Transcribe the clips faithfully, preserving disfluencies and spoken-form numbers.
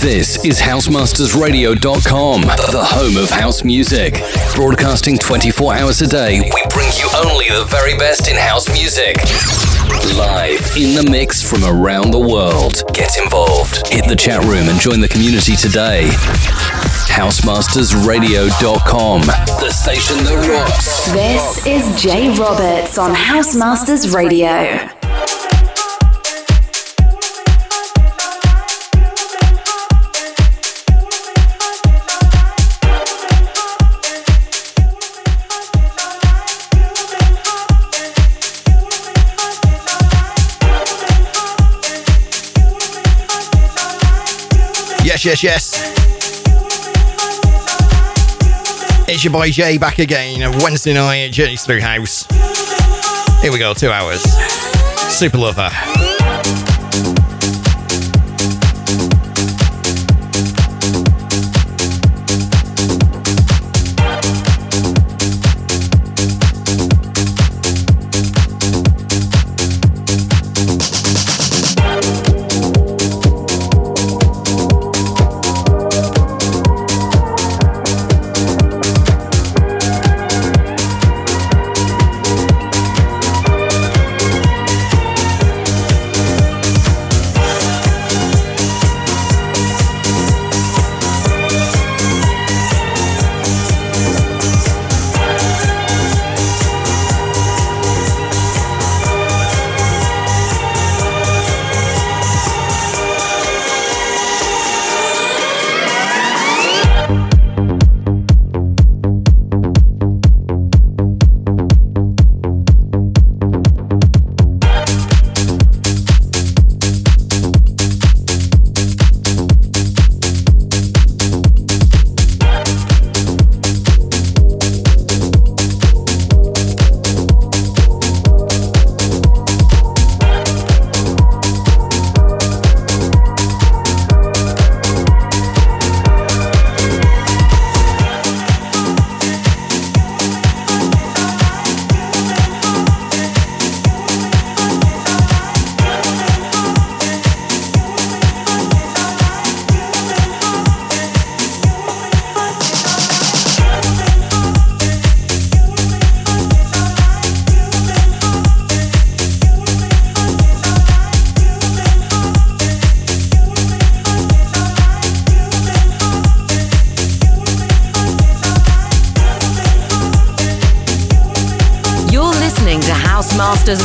This is House Masters Radio dot com, the home of house music. Broadcasting twenty-four hours a day, we bring you only the very best in house music. Live in the mix from around the world. Get involved. Hit the chat room and join the community today. House Masters Radio dot com, the station that rocks. This is Jay Roberts on Housemasters Radio. Yes, yes, yes. It's your boy Jay back again, Wednesday night, Journeys Through House. Here we go, two hours. Super lover.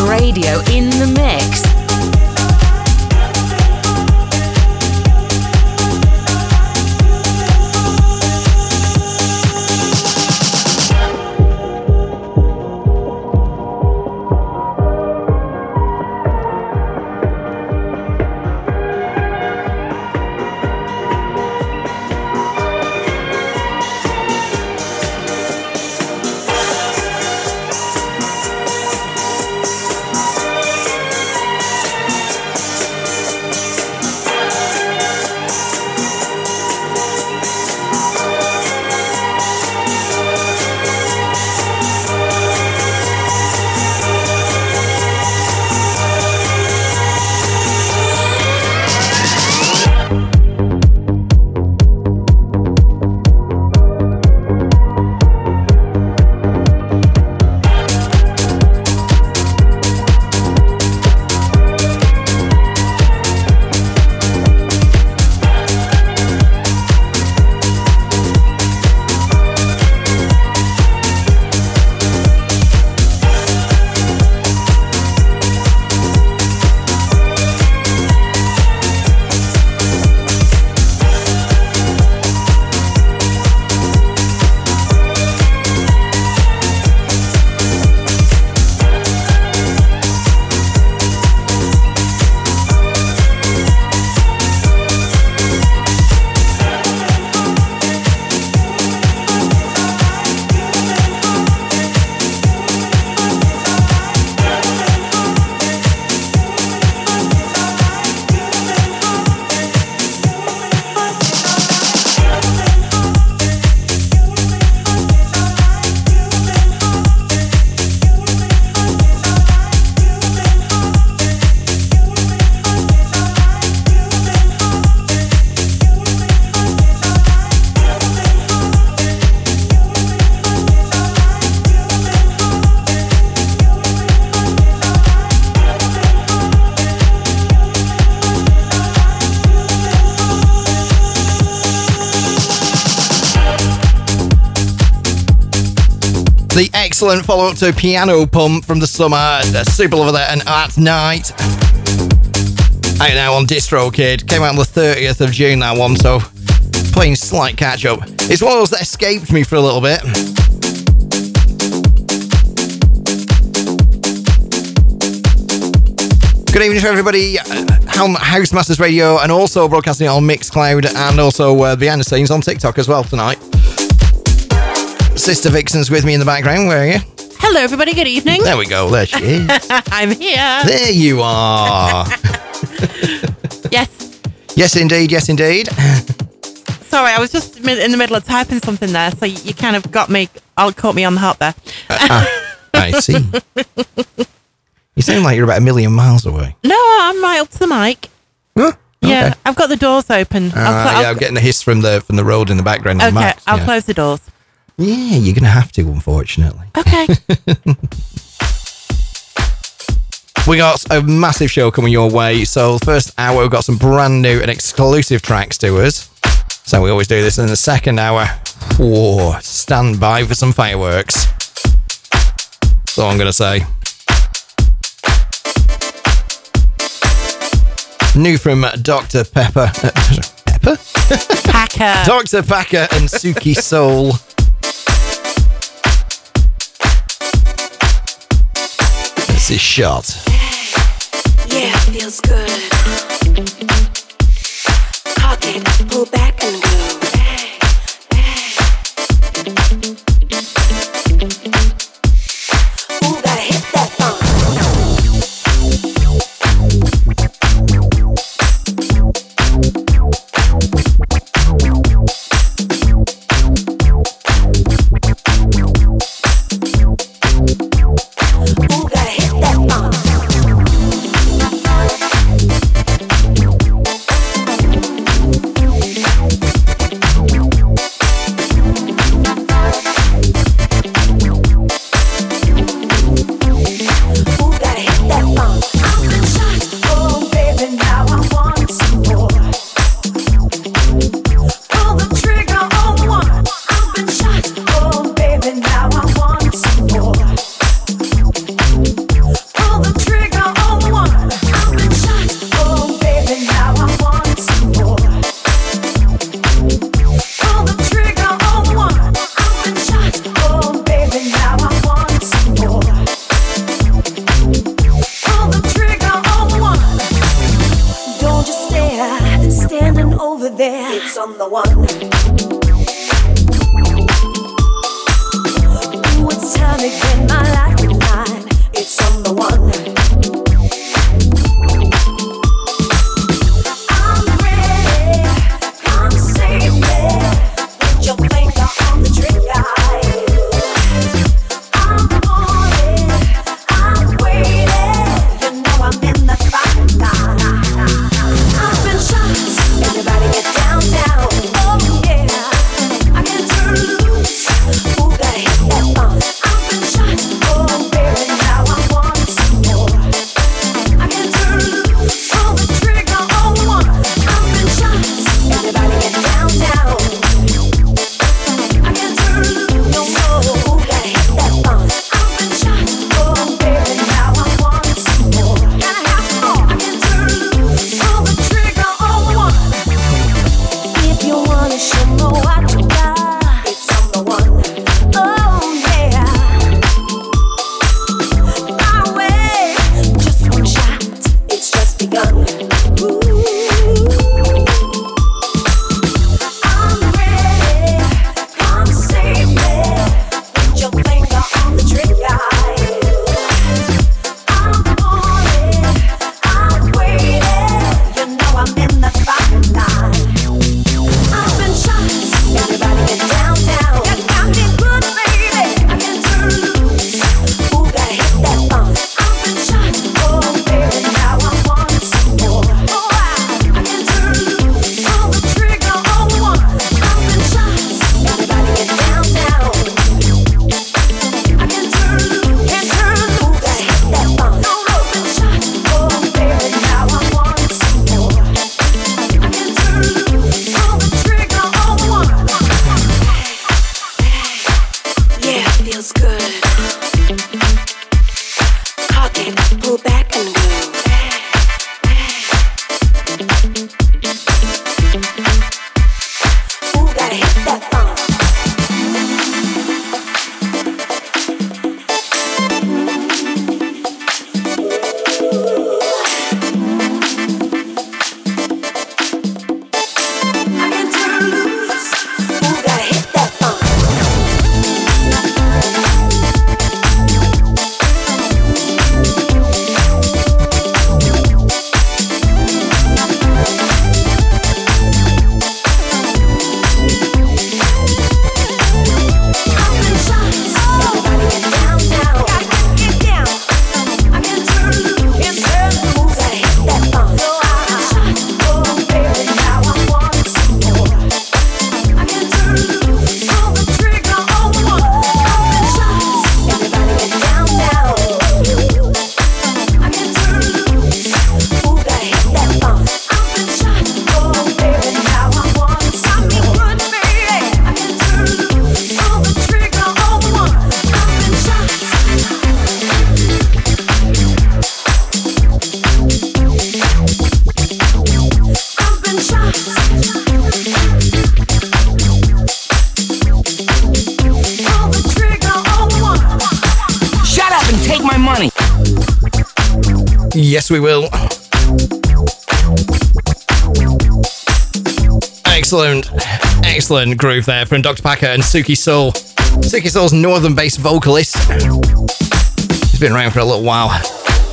Radio in the mix. the excellent follow-up to Piano Pump from the summer. Super Love That and At Night. Out now on DistroKid. Came out on the thirtieth of June, that one, so playing slight catch-up. It's one of those that escaped me for a little bit. Good evening to everybody. Housemasters Radio, and also broadcasting on Mixcloud, and also uh, behind the scenes on TikTok as well tonight. Sister Vixen's with me in the background. Where are you? Hello, everybody. Good evening. There we go. There she is. I'm here. There you are. Yes. Yes, indeed. Yes, indeed. Sorry, I was just in the middle of typing something there, so you kind of got me, caught me on the hop there. uh, I see. You sound like you're about a million miles away. No, I'm right up to the mic. Huh? Okay. Yeah, I've got the doors open. Uh, I'll cl- yeah, I'm getting a hiss from the from the road in the background. Okay, the I'll yeah. close the doors. Yeah, you're going to have to, unfortunately. Okay. We got a massive show coming your way. So the first hour, we've got some brand new and exclusive tracks to us. So we always do this in the second hour. Whoa, stand by for some fireworks. That's all I'm going to say. New from Doctor Pepper. Pepper? Packer. Doctor Packer and Suki Soul. This is Shot. Yeah, it feels good. Cock it, pull back and go. Ooh, gotta hit that funk. Oh, Shut up and take my money. Yes, we will. Excellent, excellent groove there from Doctor Packer and Suki Soul. Suki Soul's northern-based vocalist. He's been around for a little while.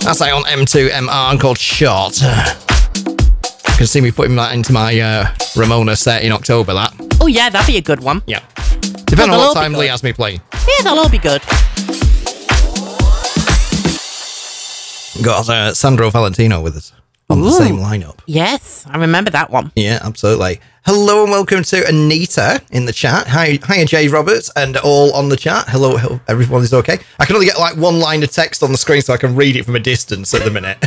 That's out on M two M R called Short. You can see me putting that into my uh, Ramona set in October, that. Oh yeah, that'd be a good one. Yeah. Depending on what time Lee has me playing. Yeah, they'll all be good. Got uh, Sandro Valentino with us on Ooh. the same lineup. Yes, I remember that one. Yeah, absolutely. Hello and welcome to Anita in the chat. Hi, hi, Jay Roberts and all on the chat. Hello, hello, everyone is okay. I can only get like one line of text on the screen so I can read it from a distance at the minute.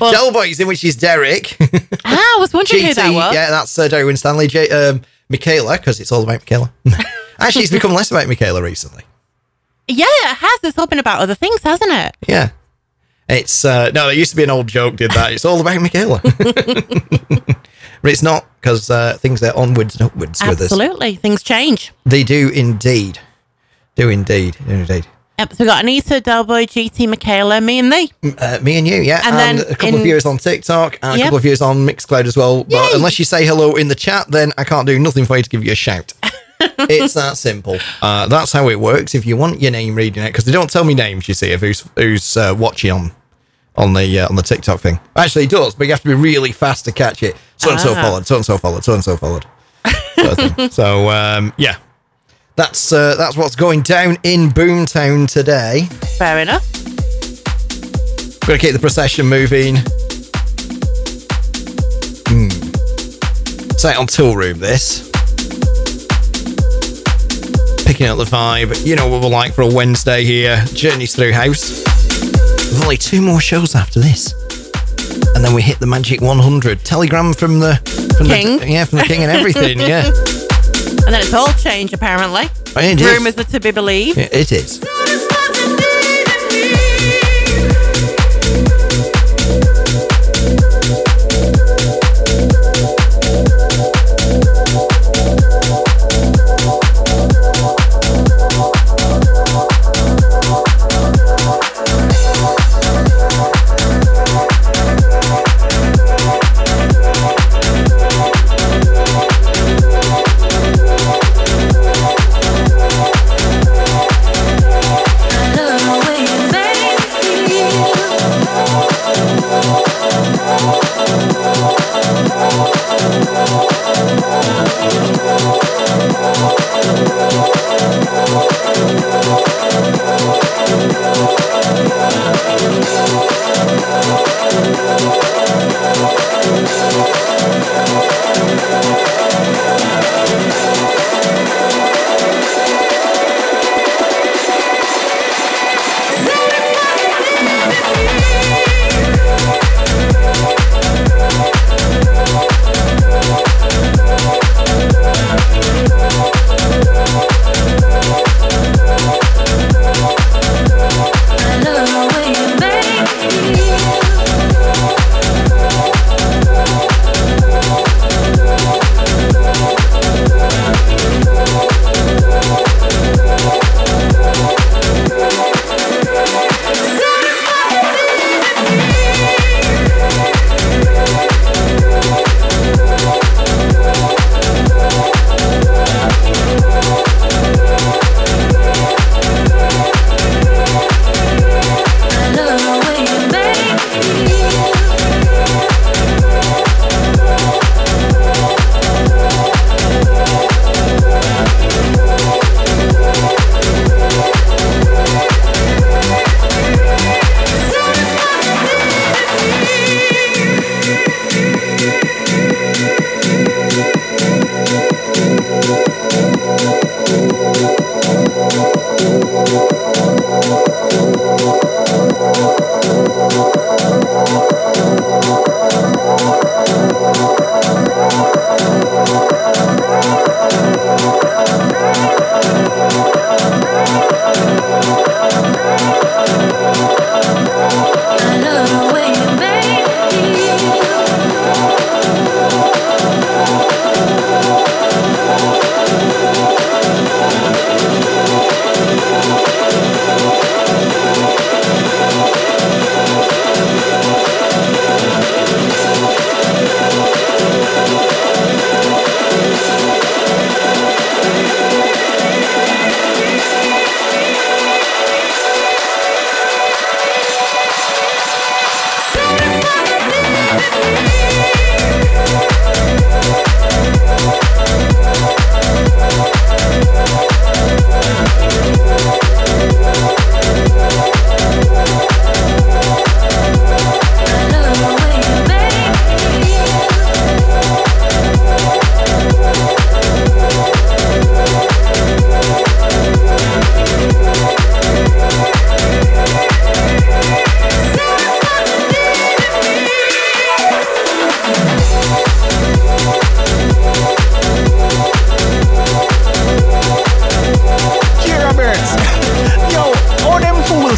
Well, Delboys, in which is Derek. Ah, I was wondering G T, who that was. Yeah, that's uh, Derek Winstanley. J- um, Michaela, because it's all about Michaela. Actually, it's become less about Michaela recently. Yeah, it has. It's all been about other things, hasn't it? Yeah. It's, uh, no, it used to be an old joke, did that. It's all about Michaela. But it's not, because uh, things are onwards and upwards Absolutely. with us. Absolutely. Things change. They do indeed. Do indeed. Do indeed. Yep, so we've got Anita, Delboy, G T, Michaela, me and thee. Uh, me and you, yeah. And, and then a couple in... of viewers on TikTok and a yep. couple of viewers on Mixcloud as well. Yay. But unless you say hello in the chat, then I can't do nothing for you to give you a shout. It's that simple. Uh, that's how it works. If you want your name reading it, because they don't tell me names, you see, of who's who's uh, watching on on the uh, on the TikTok thing. Actually, it does, but you have to be really fast to catch it. So and so followed, so and so followed, so and so followed. So um, yeah, that's uh, that's what's going down in Boomtown today. Fair enough. We're gonna keep the procession moving. Mm. It's out on Tool Room. This. Picking up the vibe. You know what we're like for a Wednesday here. Journeys through house. We've only two more shows after this. And then we hit the magic one hundred. Telegram from the... From king. The, yeah, from the king and everything, yeah. And then it's all changed, apparently. It is. Rumours are to be believed. It, it is.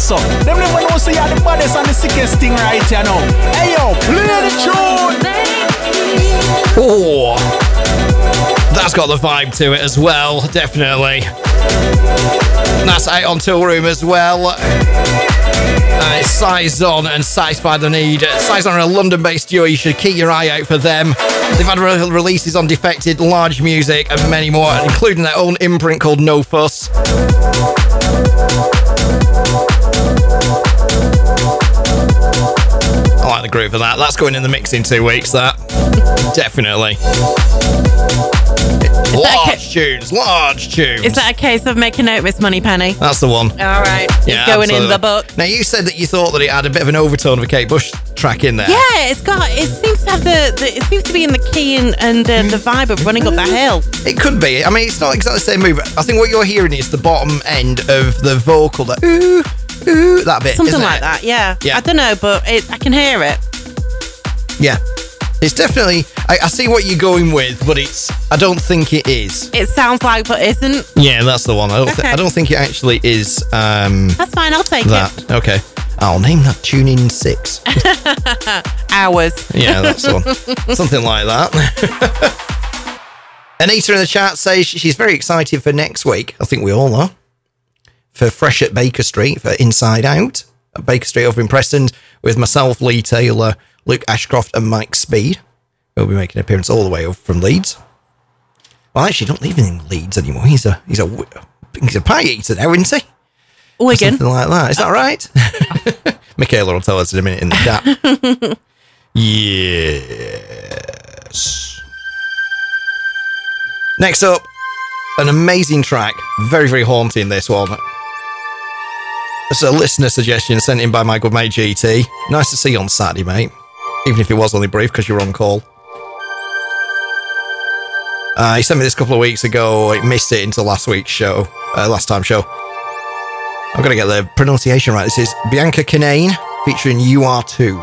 so. Them never know say you're the baddest and the sickest thing right here now. Hey yo, play the tune. Oh, that's got the vibe to it as well, definitely. And that's out on Tool Room as well. Uh, it's Size On and Satisfy the Need. Size On are a London-based duo. You should keep your eye out for them. They've had re- releases on Defected, Large Music, and many more, including their own imprint called No Fuss. I like the groove of that. That's going in the mix in two weeks, that. Definitely. Large ca- tunes, large tunes. Is that a case of make a note, Miss Moneypenny? That's the one. All right, yeah, it's going absolutely. In the book. Now, you said that you thought that it had a bit of an overtone of a Kate Bush track in there. Yeah, it's got. It seems to have the. the it seems to be in the key and, and uh, the vibe of running up the hill. It could be. I mean, it's not exactly the same move. I think what you're hearing is the bottom end of the vocal. That ooh, ooh, that bit. Something isn't like it? That. Yeah. yeah. I don't know, but it, I can hear it. Yeah. It's definitely, I, I see what you're going with, but it's, I don't think it is. It sounds like, but isn't. Yeah, that's the one. I don't, okay. th- I don't think it actually is. Um, that's fine, I'll take that. it. Okay. I'll name that tune in six. Hours. Yeah, that's the one. Something like that. Anita in the chat says she's very excited for next week. I think we all are. For Fresh at Baker Street, for Inside Out. At Baker Street over in Preston with myself, Lee Taylor, Luke Ashcroft and Mike Speed, who will be making an appearance all the way over from Leeds. Well, I actually don't leave him in Leeds anymore. He's a he's a, he's a pie eater now, isn't he? Wigan. Something like that. Is that right? Michaela will tell us in a minute in the chat. Yes. Next up, an amazing track. Very, very haunting, this one. It's a listener suggestion sent in by my good mate G T. Nice to see you on Saturday, mate. Even if it was only brief, because you were on call. Uh, he sent me this a couple of weeks ago. I missed it until last week's show, uh, last time show. I'm going to get the pronunciation right. This is Bianca Kinane featuring U R two,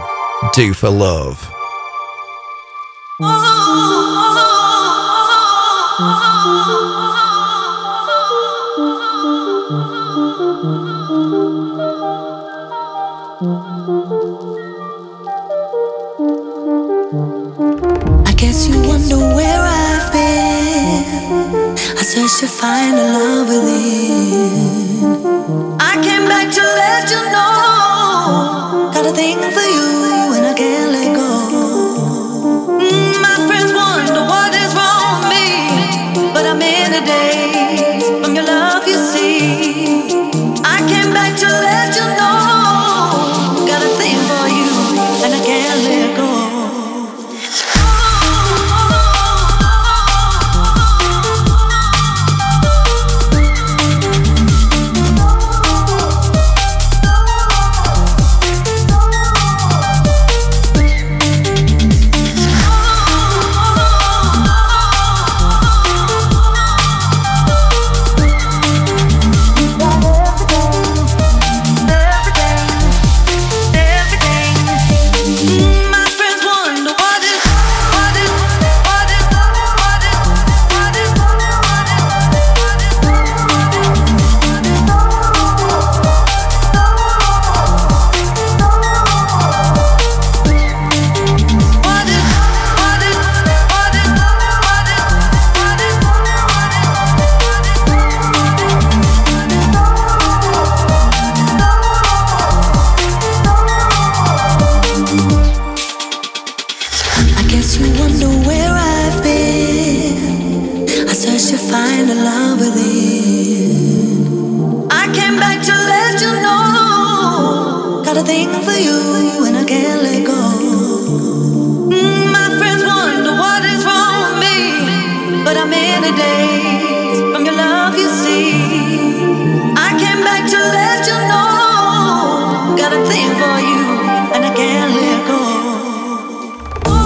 Do For Love. Search to find a love within. I came back to let you know. Got a thing for you, and I can't let go. Mm, my friends wonder what is wrong with me, but I'm in a daze from your love, you see. I came back to let you know. Got a thing for you, and I can't let go. Oh,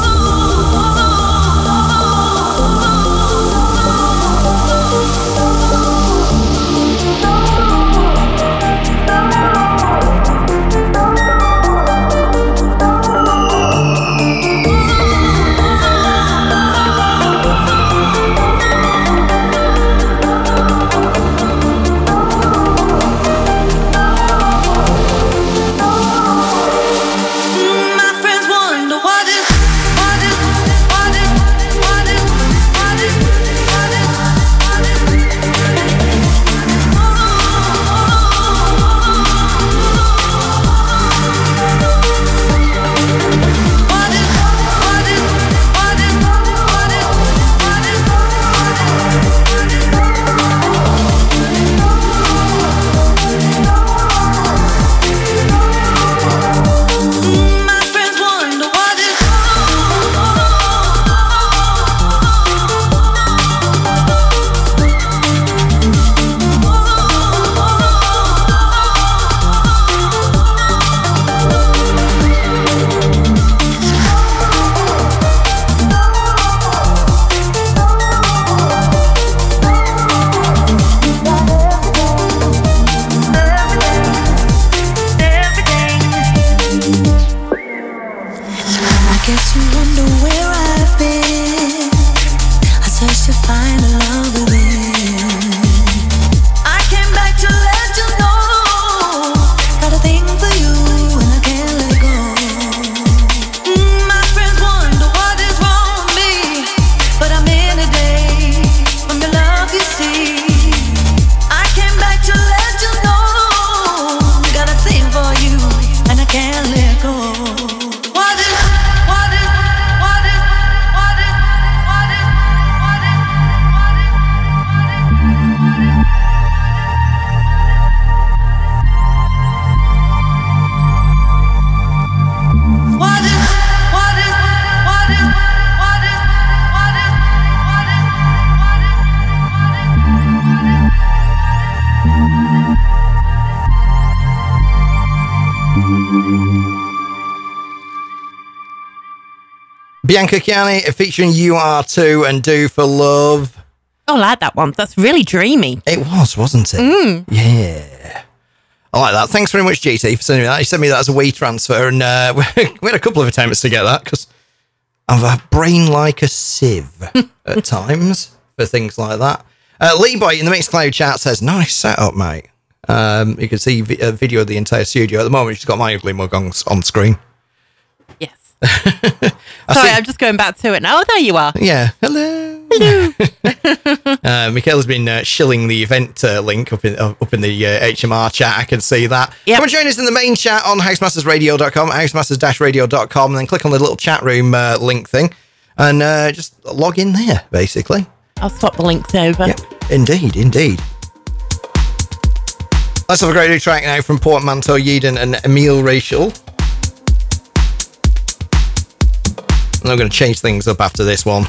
Bianca Kinane featuring U R two and Do For Love. Oh, I like that one. That's really dreamy. It was, wasn't it? Mm. Yeah. I like that. Thanks very much, G T, for sending me that. You sent me that as a Wii transfer, and uh, we had a couple of attempts to get that because I've a brain like a sieve at times for things like that. Uh, Lee Boy in the Mixcloud chat says, nice setup, mate. Um, you can see vi- a video of the entire studio. At the moment, she's got my ugly mug on, on screen. Yes. Sorry, see- I'm just going back to it now. Oh, there you are. Yeah. Hello. Hello. uh, Michaela's been uh, shilling the event uh, link up in uh, up in the uh, H M R chat. I can see that. Yep. Come and join us in the main chat on housemasters radio dot com, housemasters radio dot com, and then click on the little chat room uh, link thing and uh, just log in there, basically. I'll swap the links over. Yep. Indeed, indeed. Let's have a great new track now from Port Manteau, Yeadon and Emile Rachel. And I'm going to change things up after this one.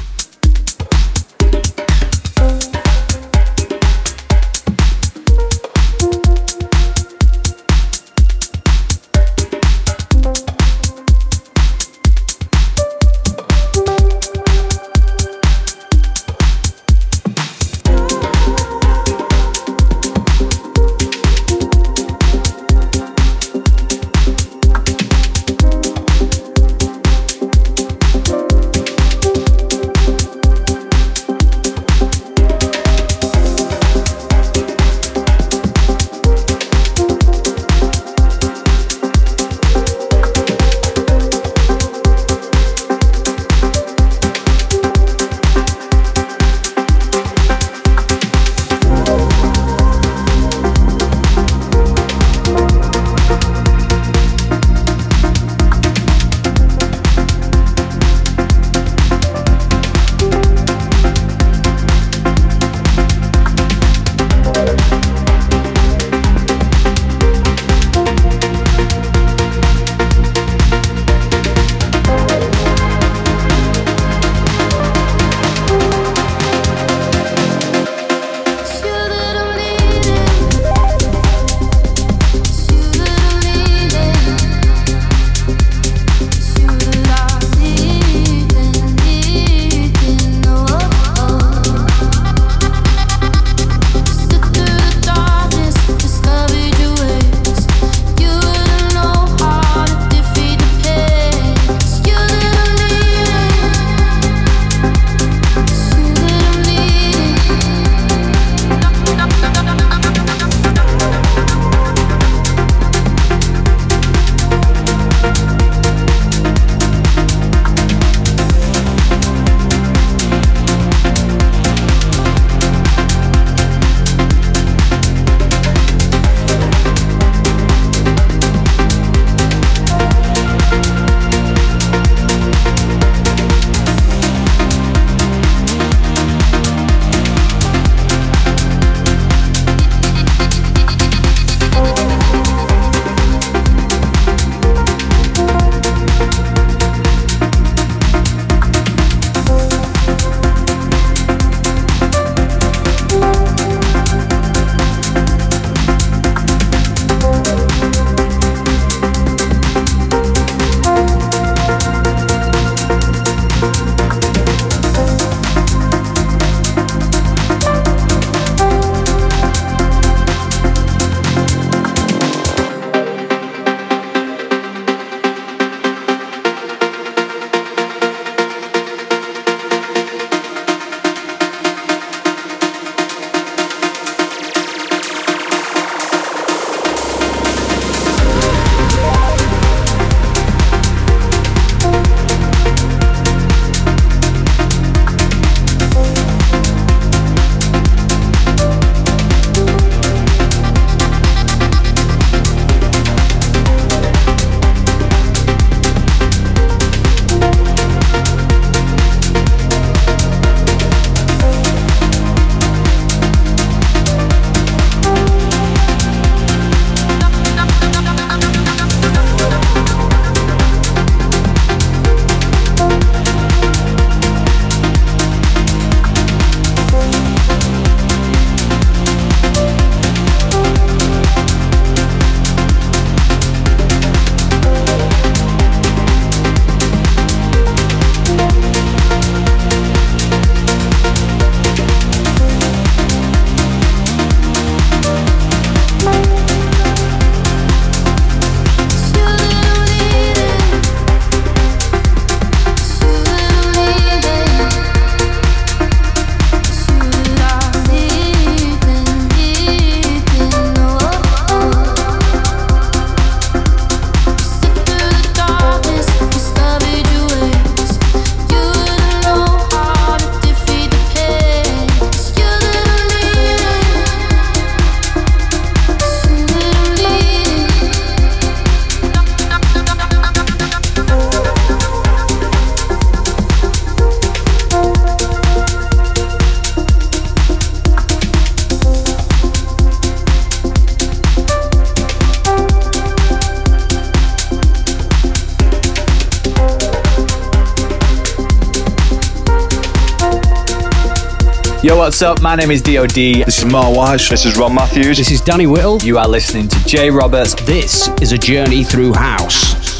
Yo, what's up? My name is D O D. This is Mark White. This is Ron Matthews. This is Danny Whittle. You are listening to J Roberts. This is a journey through house.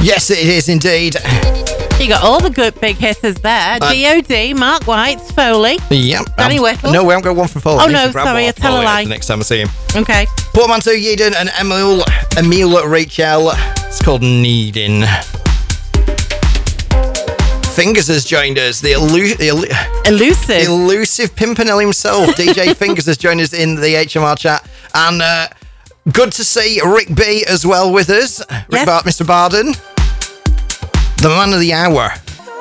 Yes, it is indeed. You got all the good big hitters there. Uh, D O D, Mark White, Foley. Yep. Danny um, Whittle. No, we haven't got one from Foley. Oh, no, sorry, I tell a lie. The next time I see him. Okay. Port Manteau, Yeadon, and Emil, Emil Rachel. It's called Needing. Fingers has joined us. The, elu- the elu- elusive. The elusive Pimpernel himself, D J Fingers, has joined us in the H M R chat. And uh, good to see Rick B as well with us. Rick yes. Bar- Mister Barden. The man of the hour.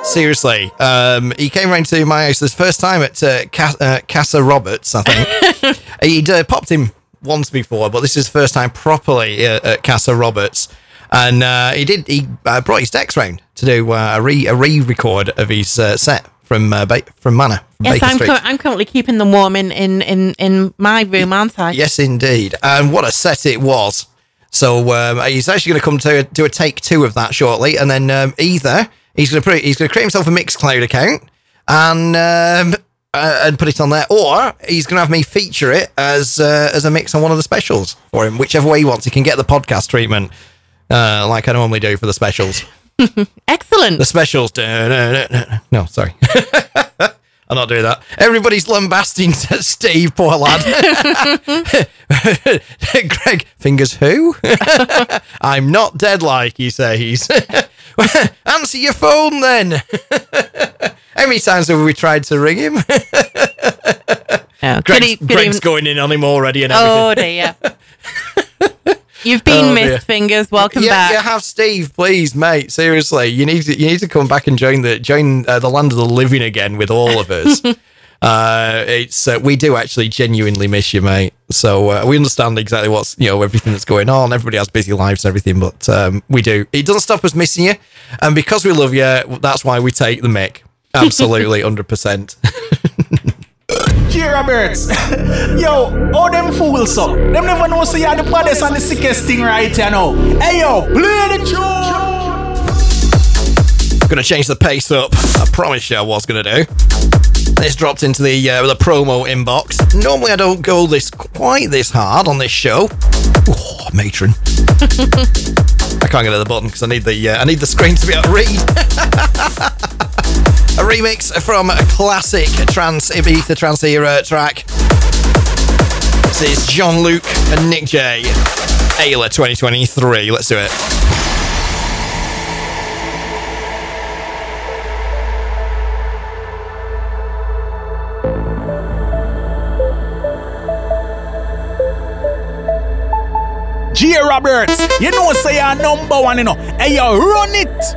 Seriously. Um, he came round to my house this first time at uh, Ca- uh, Casa Roberts, I think. He'd uh, popped in once before, but this is the first time properly uh, at Casa Roberts. And uh, he did. He uh, brought his decks round to do uh, a, re- a re-record of his uh, set from uh, ba- from Manor. From yes, Baker I'm, Street. Co- I'm currently keeping them warm in, in, in, in my room, aren't I? Yes, indeed. And what a set it was. So um, he's actually going to come to a, do a take two of that shortly, and then um, either he's going to put, he's going to create himself a Mixcloud account and um, uh, and put it on there, or he's going to have me feature it as uh, as a mix on one of the specials for him, whichever way he wants. He can get the podcast treatment uh, like I normally do for the specials. Excellent. The specials. No, sorry. I'll not do that. Everybody's lambasting Steve, poor lad. Greg, fingers who? I'm not dead like he says. Answer your phone then. How many times have we tried to ring him? Oh, Greg's, could he, could Greg's he... going in on him already and everything. Oh, dear. You've been oh, missed, dear. Fingers. Welcome yeah, back. Yeah, have Steve, please, mate. Seriously, you need to, you need to come back and join the join uh, the land of the living again with all of us. uh, it's uh, we do actually genuinely miss you, mate. So uh, we understand exactly what's you know everything that's going on. Everybody has busy lives and everything, but um, we do. It doesn't stop us missing you, and because we love you, that's why we take the mick. Absolutely, hundred percent. J Roberts, yo, all them fools up. Them never know so you're the baddest and the sickest thing right here now. Hey yo, play the tune. Gonna change the pace up. I promise you I was gonna do. This dropped into the uh, the promo inbox. Normally I don't go this quite this hard on this show. Oh, matron. I can't get to the button because I need the uh, I need the screen to be able to read. A remix from a classic trance Ibiza trance era track. This is Jean-Luc and Nick J. Ayla twenty twenty-three. Let's do it. J Roberts, you know say you're number one, you know. Hey, you run it.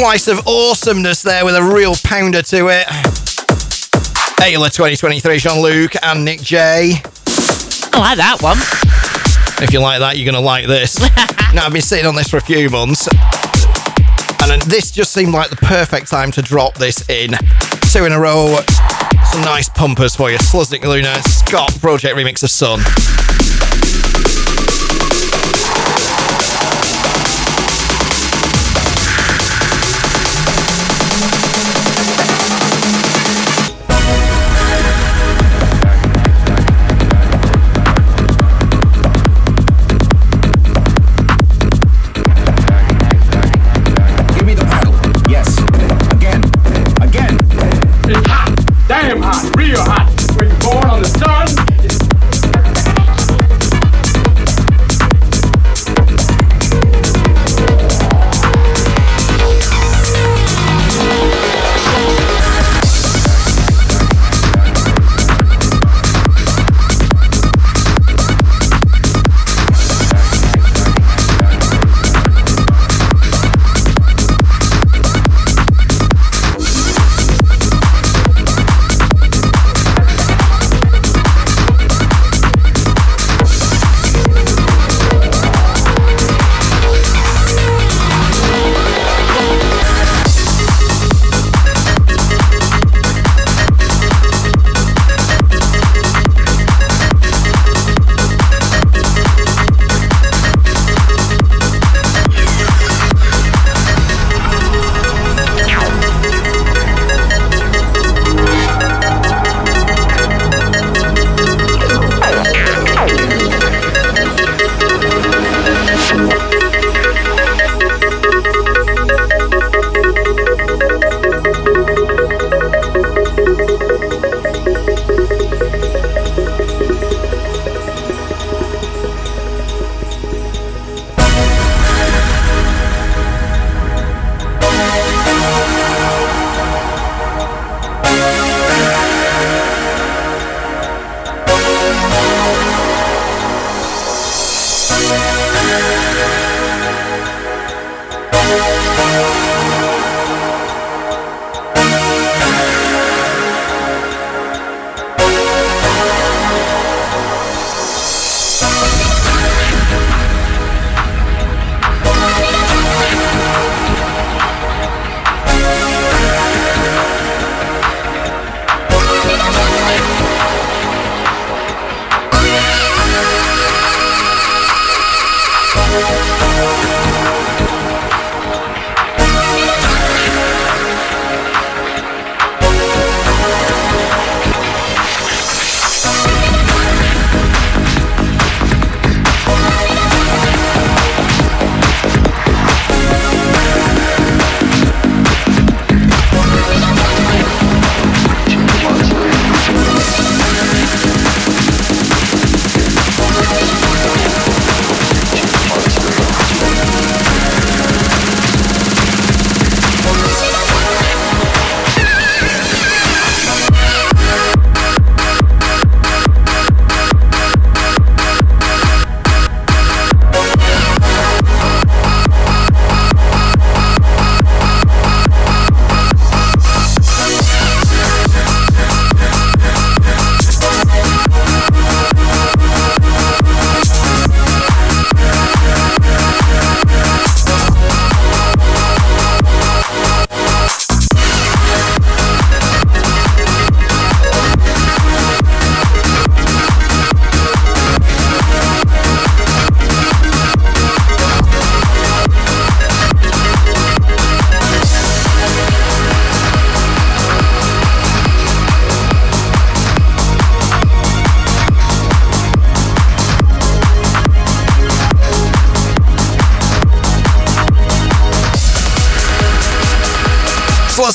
slice of awesomeness there with a real pounder to it. Ayla twenty twenty-three, Jean-Luc and Nick J. I like that one. If you like that, you're going to like this. Now, I've been sitting on this for a few months, and this just seemed like the perfect time to drop this in. Two in a row, some nice pumpers for you. Sluznik Luna, Scott, Project Remix of Sun.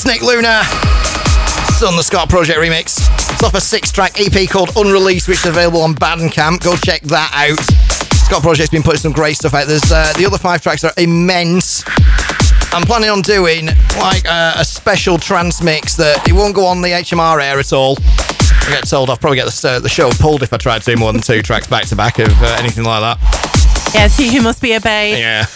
Nick Luna, Son the Scott Project Remix. It's off a six-track E P called Unreleased, which is available on Bandcamp. Go check that out. Scott Project's been putting some great stuff out. There's uh, the other five tracks are immense. I'm planning on doing like uh, a special trance mix that it won't go on the H M R air at all. I get told I'll probably get the, uh, the show pulled if I try to do more than two tracks back to back of uh, anything like that. Yeah, so you must be obeyed. Yeah.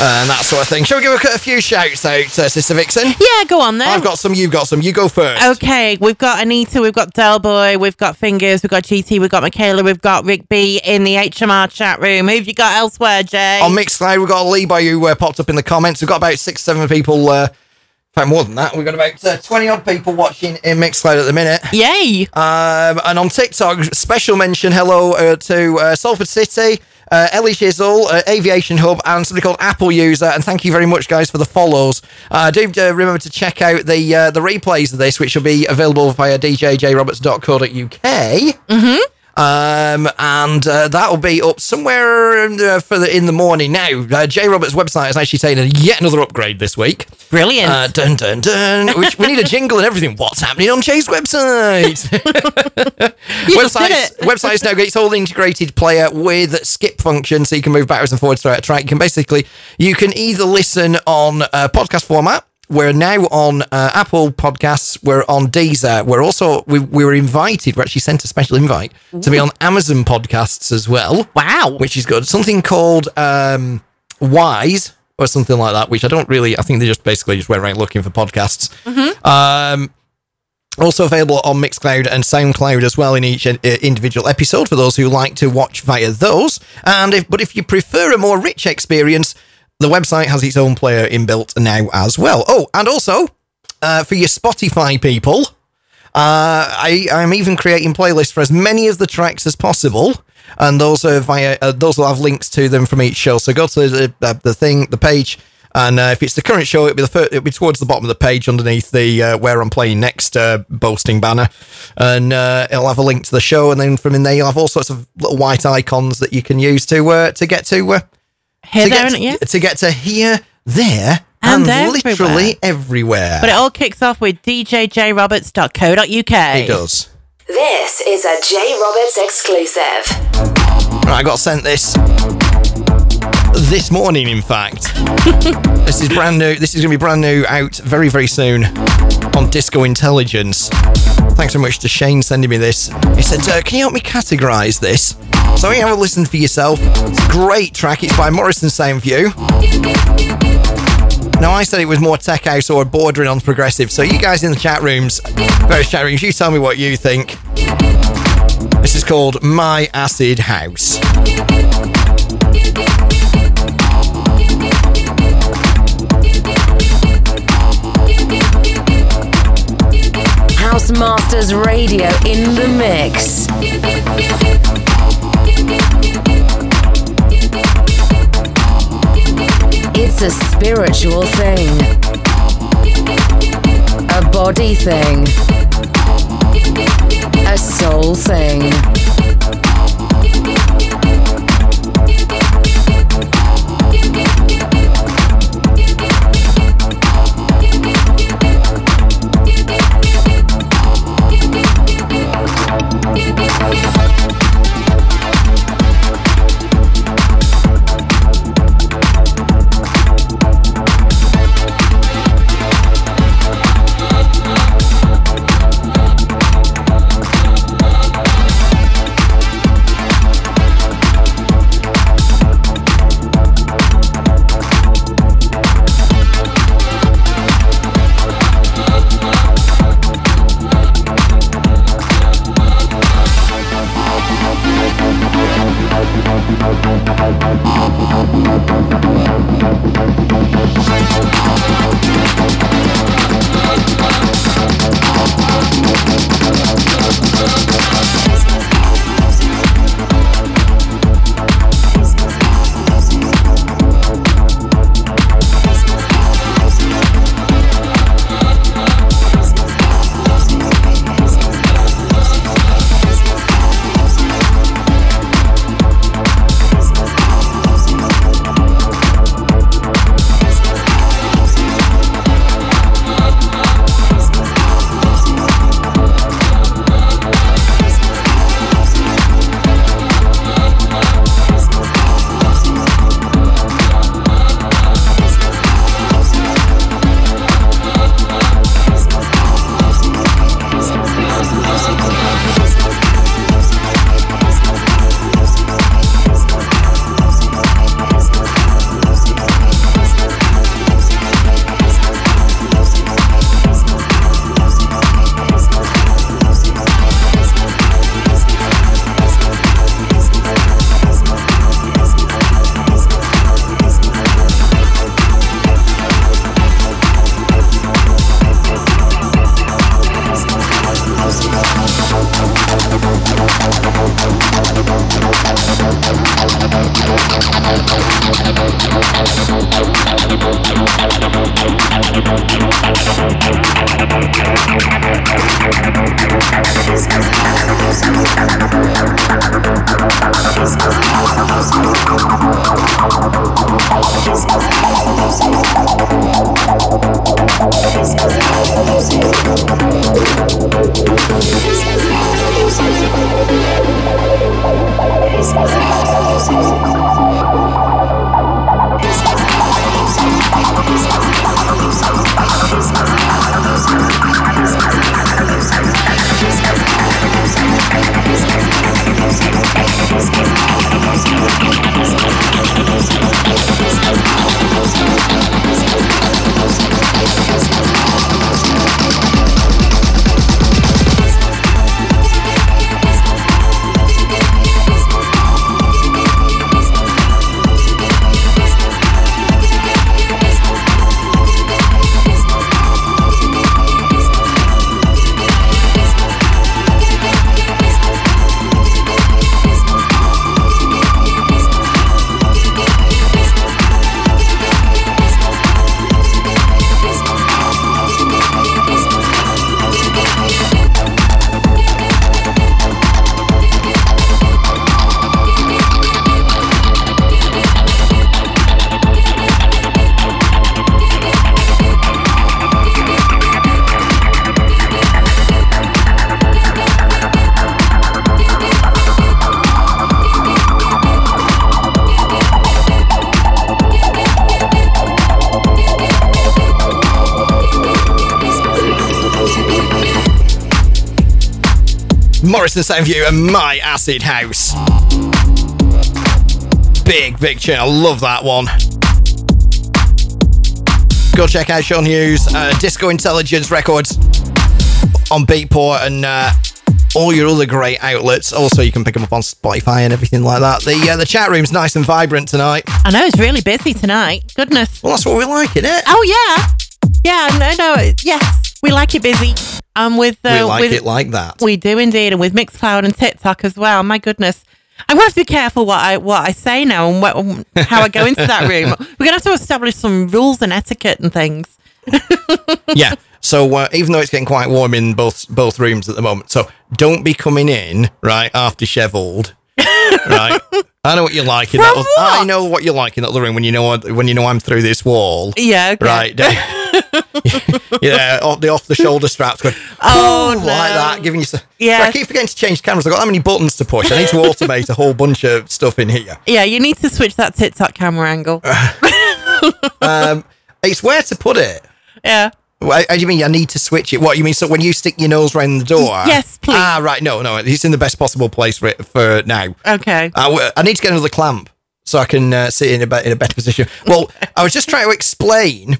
and that sort of thing. Shall we give a, a few shouts out, uh, Sister Vixen? Yeah, go on then. I've got some, you've got some. You go first. Okay, we've got Anita, we've got Delboy, we've got Fingers, we've got G T, we've got Michaela, we've got Rick B in the H M R chat room. Who've you got elsewhere, Jay? On Mixcloud, we've got Lee by you uh, popped up in the comments. We've got about six, seven people... Uh, In fact, more than that, we've got about uh, twenty-odd people watching in Mixcloud at the minute. Yay! Um, and on TikTok, special mention, hello uh, to uh, Salford City, uh, Ellie Chisel, uh, Aviation Hub, and somebody called Apple User. And thank you very much, guys, for the follows. Uh, do uh, remember to check out the uh, the replays of this, which will be available via d j j roberts dot co dot u k. Mm-hmm. Um, and uh, that will be up somewhere in the, for the, in the morning. Now, uh, J. Roberts' website is actually taking yet another upgrade this week. Brilliant. Uh, dun, dun, dun. Which, we need a jingle and everything. What's happening on Jay's website? website Website's now got its whole integrated player with skip function, so you can move backwards and forwards throughout a track. You can basically, you can either listen on a podcast format. We're now on uh, Apple Podcasts. We're on Deezer. We're also, we, we were invited, we're actually sent a special invite to be on Amazon Podcasts as well. Wow. Which is good. Something called um, Wise or something like that, which I don't really, I think they just basically just went around looking for podcasts. Mm-hmm. Um, also available on Mixcloud and Soundcloud as well in each individual episode for those who like to watch via those. And if, but if you prefer a more rich experience, the website has its own player inbuilt now as well. Oh, and also, uh, for your Spotify people, uh, I, I'm even creating playlists for as many of the tracks as possible, and those are via uh, those will have links to them from each show. So go to the uh, the thing, the page, and uh, if it's the current show, it'll be the first, it'll be towards the bottom of the page underneath the uh, where I'm playing next uh, boasting banner, and uh, it'll have a link to the show, and then from in there you'll have all sorts of little white icons that you can use to uh, to get to. Uh, Here, to, there, get to, yeah? to get to here, there, and, and literally everywhere. everywhere. But it all kicks off with d j j roberts dot co dot u k. It does. This is a J. Roberts exclusive. Right, I got sent this this morning, in fact. This is brand new. This is going to be brand new, out very, very soon on Disco Intelligence. Thanks so much to Shane sending me this. He said, uh, can you help me categorise this? So you have a listen for yourself. It's a great track. It's by Morrison Soundview. Now, I said it was more tech house or bordering on progressive. So you guys in the chat rooms, various chat rooms, you tell me what you think. This is called My Acid House. House Masters Radio in the mix. It's a spiritual thing, a body thing, a soul thing. Morrison Soundview and My Acid House. Big, big tune. I love that one. Go check out Sean Hughes, uh, Disco Intelligence Records on Beatport and uh, all your other great outlets. Also, you can pick them up on Spotify and everything like that. The uh, the chat room's nice and vibrant tonight. I know, it's really busy tonight. Goodness. Well, that's what we like, isn't it? Oh, yeah. Yeah, no, no. Yes, we like it busy. And with uh, we like with, it like that. We do indeed. And with Mixcloud and TikTok as well. My goodness. I'm going to have to be careful what I what I say now and what, how I go into that room. We're going to have to establish some rules and etiquette and things. Yeah. So uh, even though it's getting quite warm in both both rooms at the moment, so don't be coming in right after sheveled. Right. I know what you're like in that. What? I know what you're like in that other room when you know when you know I'm through this wall. Yeah. Okay. Right. Yeah. Off the off the shoulder straps going. Oh, no. Like that, giving you. Some, yeah. So I keep forgetting to change cameras. I've got that many buttons to push. I need to automate a whole bunch of stuff in here. Yeah, you need to switch that TikTok camera angle. um, it's where to put it. Yeah. What do you mean? I need to switch it. What you mean? So when you stick your nose round the door? Yes, please. Ah, right. No, no. It's in the best possible place for, it, for now. Okay. I, I need to get another clamp so I can uh, sit in a be- in a better position. Well, I was just trying to explain,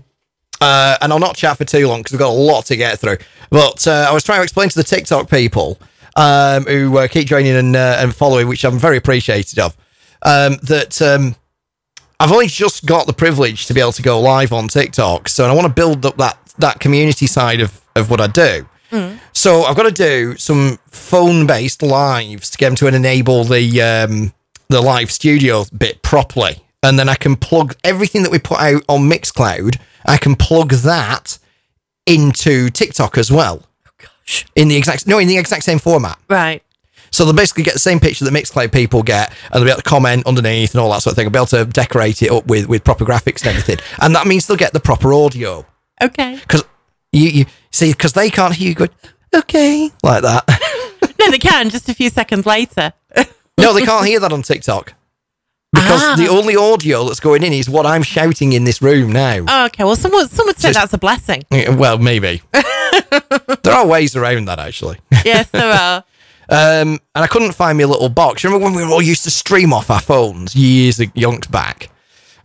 uh, and I'll not chat for too long because we've got a lot to get through. But uh, I was trying to explain to the TikTok people um, who uh, keep joining and uh, and following, which I'm very appreciative of, um, that. Um, I've only just got the privilege to be able to go live on TikTok, so I want to build up that, that community side of, of what I do. Mm. So I've got to do some phone-based lives to get them to enable the um, the live studio bit properly, and then I can plug everything that we put out on Mixcloud, I can plug that into TikTok as well. Oh, gosh. In the exact, no, in the exact same format. Right. So they'll basically get the same picture that Mixcloud people get, and they'll be able to comment underneath and all that sort of thing. They'll be able to decorate it up with, with proper graphics and everything. And that means they'll get the proper audio. Okay. Because you, you see, because they can't hear you good, okay, like that. No, they can just a few seconds later. No, they can't hear that on TikTok. Because ah. the only audio that's going in is what I'm shouting in this room now. Oh, okay. Well, someone someone said so that's a blessing. Well, maybe. There are ways around that, actually. Yes, there are. Um, and I couldn't find me a little box. Remember when we were all used to stream off our phones years of yonks back,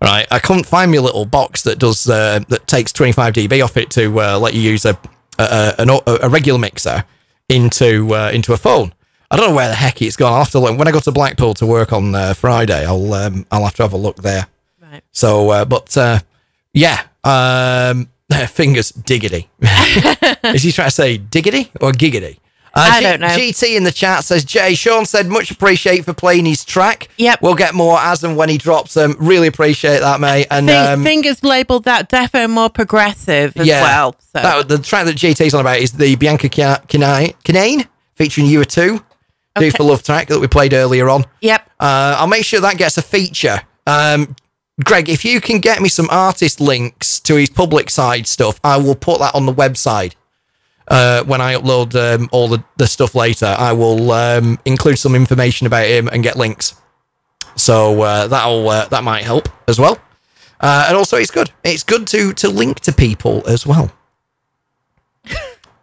right? I couldn't find me a little box that does uh, that takes twenty-five decibels off it to uh, let you use a a, a, a regular mixer into uh, into a phone. I don't know where the heck it's gone. I'll have to look. When I go to Blackpool to work on uh, Friday, I'll um, I'll have to have a look there. Right. So, uh, but uh, yeah, um, fingers diggity. Is he trying to say diggity or giggity? Uh, I G- don't know. G T in the chat says, Jay, Sean said, much appreciate for playing his track. Yep. We'll get more as and when he drops them. Really appreciate that, mate. And Think, um, Fingers labelled that defo more progressive as yeah, well. So. That, the track that G T's on about is the Bianca Kinane, Kinane featuring U R two, okay. Do For Love track that we played earlier on. Yep. Uh, I'll make sure that gets a feature. Um, Greg, if you can get me some artist links to his public side stuff, I will put that on the website. Uh, when I upload um, all the, the stuff later, I will um, include some information about him and get links. So uh, that'll uh, that might help as well. Uh, and also, it's good. It's good to to link to people as well.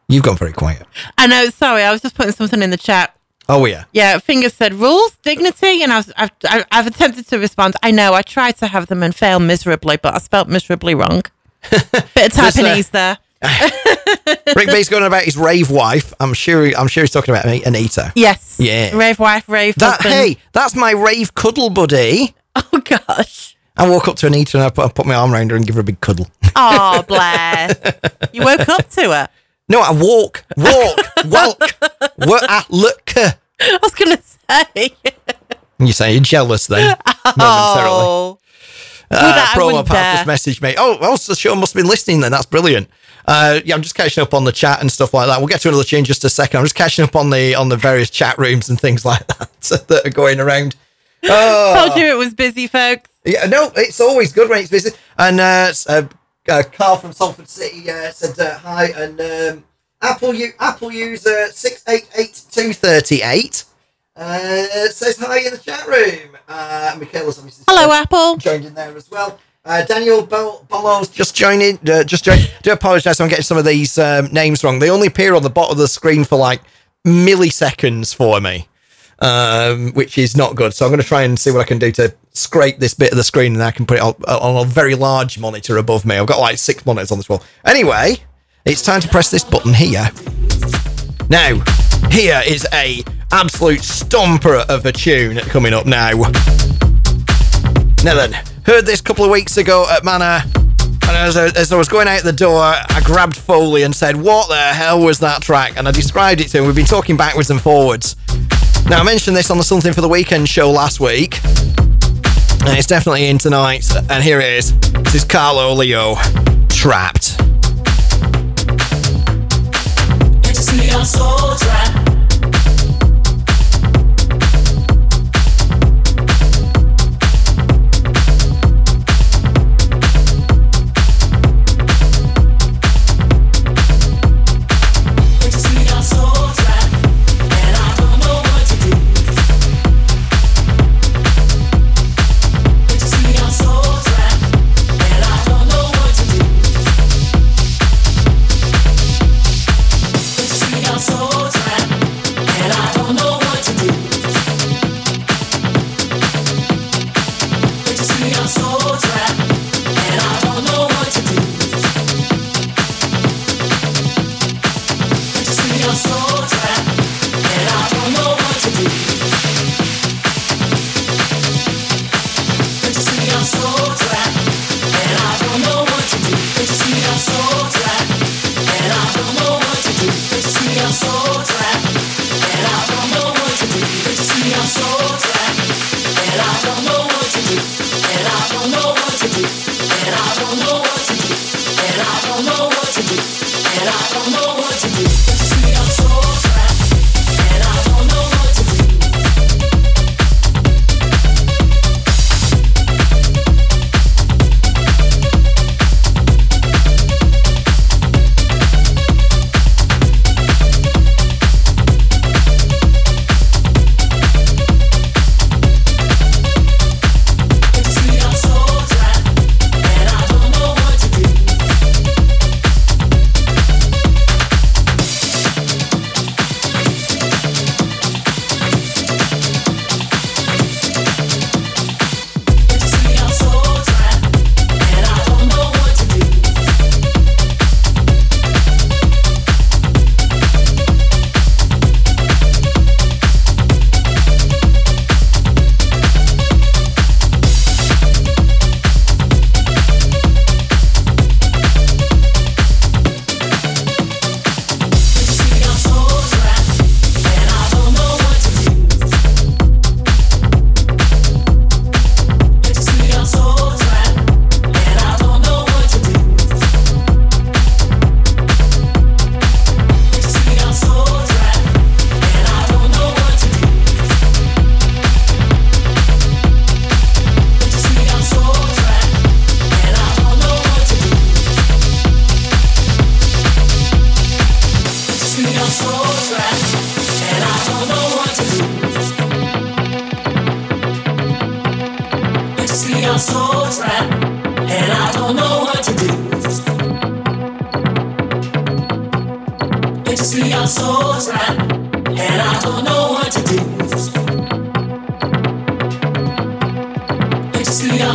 You've gone very quiet. I know. Sorry, I was just putting something in the chat. Oh yeah. Yeah. Fingers said rules, dignity, and I was, I've I've attempted to respond. I know. I tried to have them and failed miserably, but I spelt miserably wrong. Bit of Taiwanese uh, there. Rick B's going about his rave wife. I'm sure. I'm sure he's talking about me, Anita. Yes. Yeah. Rave wife, rave. That, hey, that's my rave cuddle buddy. Oh gosh. I walk up to Anita and I put, I put my arm around her and give her a big cuddle. Oh, bless. You woke up to her. No, I walk, walk, walk, walk. I look. I was going to say. You say you're jealous then? Oh. Momentarily. Uh, promo path just messaged me. Oh, well, the show must have been listening then. That's brilliant. Uh, yeah, I'm just catching up on the chat and stuff like that. We'll get to another tune in just a second. I'm just catching up on the on the various chat rooms and things like that that are going around. Oh. Told you it was busy, folks. Yeah, no, it's always good when it's busy. And uh, uh, uh, Carl from Salford City uh, said uh, hi. And um, Apple u- Apple user six eight eight two three eight uh, says hi in the chat room. Uh, Michaela's obviously hello, Apple joined in there as well. Uh, Daniel Bol- Bolos just joining. Uh, just joined. Do apologise, I'm getting some of these um, names wrong. They only appear on the bottom of the screen for like milliseconds for me, um, which is not good. So I'm going to try and see what I can do to scrape this bit of the screen, and I can put it on, on a very large monitor above me. I've got like six monitors on this wall. Anyway, it's time to press this button here. Now, here is a absolute stomper of a tune coming up now. Now then, heard this a couple of weeks ago at Manor, and as I, as I was going out the door, I grabbed Foley and said, what the hell was that track? And I described it to him. We've been talking backwards and forwards. Now, I mentioned this on the Something for the Weekend show last week, and it's definitely in tonight, and here it is. This is Carlo Leo, Trapped. Ecstasy, I'm so trapped.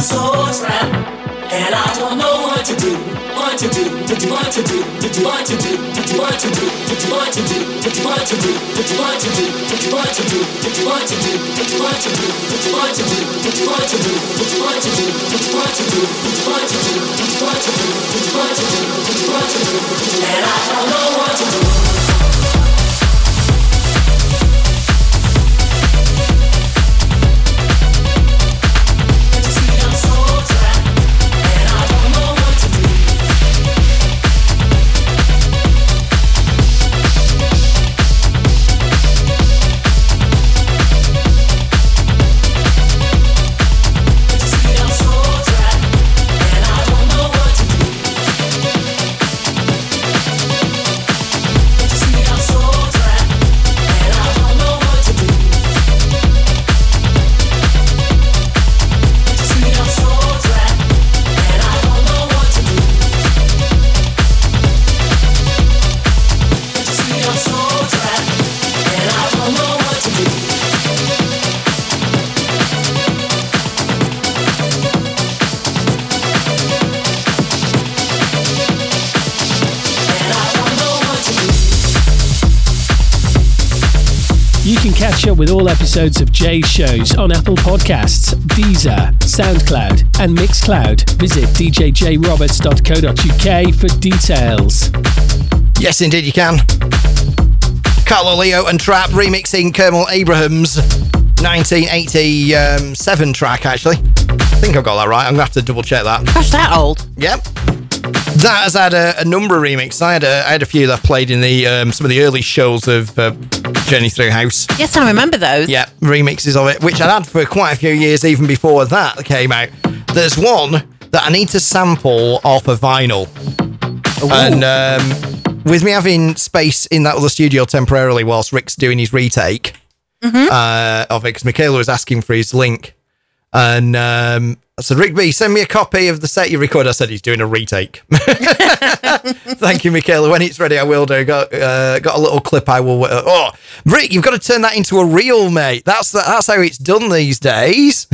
So You can catch up with all episodes of Jay's shows on Apple Podcasts, Deezer, SoundCloud and Mixcloud. Visit d j j roberts dot co dot u k for details. Yes, indeed you can. Carlo Leo and Trap remixing Kermal Abraham's nineteen eighty-seven track, actually. I think I've got that right. I'm going to have to double check that. Gosh, that old. Yep. That has had a, a number of remixes. I had a, I had a few that played in the um, some of the early shows of uh, Journey Through House. Yes, I remember those. Yeah, remixes of it, which I'd had for quite a few years even before that came out. There's one that I need to sample off a vinyl. Ooh. And um, with me having space in that other studio temporarily whilst Rick's doing his retake mm-hmm. uh, of it, because Michaela was asking for his link. And um, I said, Rick B, send me a copy of the set you record. I said, he's doing a retake. Thank you, Michaela. When it's ready, I will do. Got uh, got a little clip I will... Uh, oh, Rick, you've got to turn that into a reel, mate. That's the, that's how it's done these days.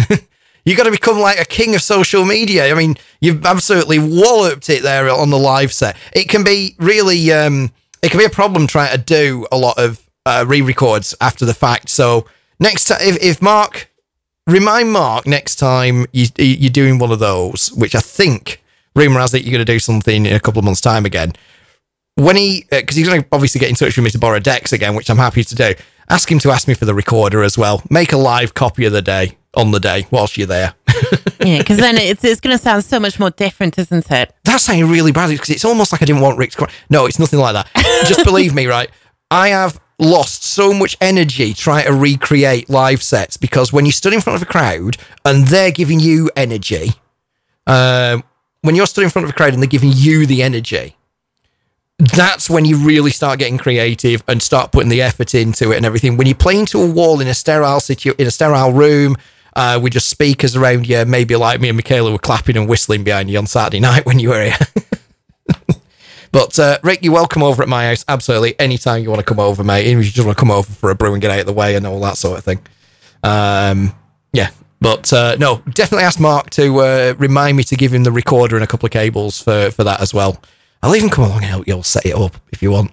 You've got to become like a king of social media. I mean, you've absolutely walloped it there on the live set. It can be really... Um, it can be a problem trying to do a lot of uh, re-records after the fact. So next time, if, if Mark... Remind Mark next time you, you're doing one of those, which I think, rumour has it, you're going to do something in a couple of months' time again. When he, because uh, he's going to obviously get in touch with me to borrow decks again, which I'm happy to do. Ask him to ask me for the recorder as well. Make a live copy of the day, on the day, whilst you're there. Yeah, because then it's, it's going to sound so much more different, isn't it? That's sounding really bad, because it's almost like I didn't want Rick to... No, it's nothing like that. Just believe me, right? I have... lost so much energy trying to recreate live sets, because when you stood in front of a crowd and they're giving you energy, um, when you're stood in front of a crowd and they're giving you the energy, that's when you really start getting creative and start putting the effort into it and everything. When you're playing to a wall in a sterile situ- in a sterile room, uh, with just speakers around you, maybe like me and Michaela were clapping and whistling behind you on Saturday night when you were here. But, uh, Rick, you're welcome over at my house, absolutely, anytime you want to come over, mate. Even if you just want to come over for a brew and get out of the way and all that sort of thing. Um, yeah, but, uh, no, definitely ask Mark to uh, remind me to give him the recorder and a couple of cables for, for that as well. I'll even come along and help you all set it up if you want.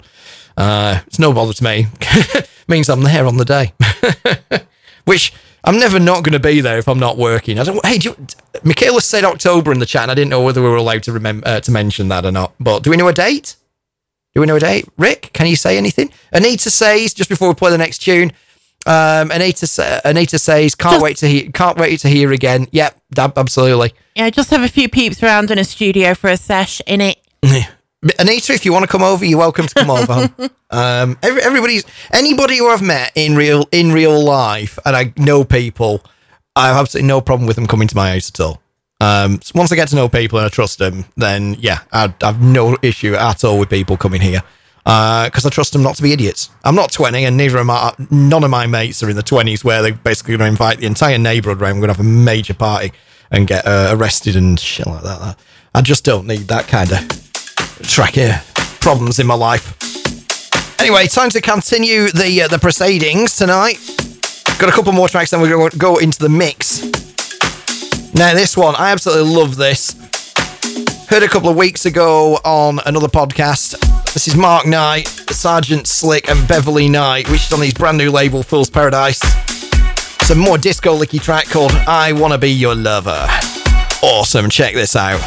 Uh, it's no bother to me. Means I'm there on the day. Which, I'm never not going to be there if I'm not working. I don't. Hey, do you, Michaela said October in the chat, and I didn't know whether we were allowed to remember uh, to mention that or not. But do we know a date? Do we know a date? Rick, can you say anything? Anita says, just before we play the next tune, um, Anita Anita says, can't just, wait to hear, can't wait to hear again. Yep, absolutely. Yeah, just have a few peeps around in a studio for a sesh in it. Anita, if you want to come over, you're welcome to come over. Um, every, everybody's anybody who I've met in real in real life, and I know people, I have absolutely no problem with them coming to my house at all. Um, so once I get to know people and I trust them, then yeah, I, I have no issue at all with people coming here because uh, I trust them not to be idiots. I'm not twenty, and neither am I. None of my mates are in the twenties where they're basically going to invite the entire neighbourhood round. We're going to have a major party and get uh, arrested and shit like that. I just don't need that kind of. Track here. Problems in my life. Anyway, time to continue the uh, the proceedings tonight. Got a couple more tracks, then we're going to go into the mix. Now, this one, I absolutely love this. Heard a couple of weeks ago on another podcast. This is Mark Knight, Sergeant Slick, and Beverly Knight, which is on his brand new label, Fool's Paradise. It's a more disco-licky track called I Wanna Be Your Lover. Awesome. Check this out.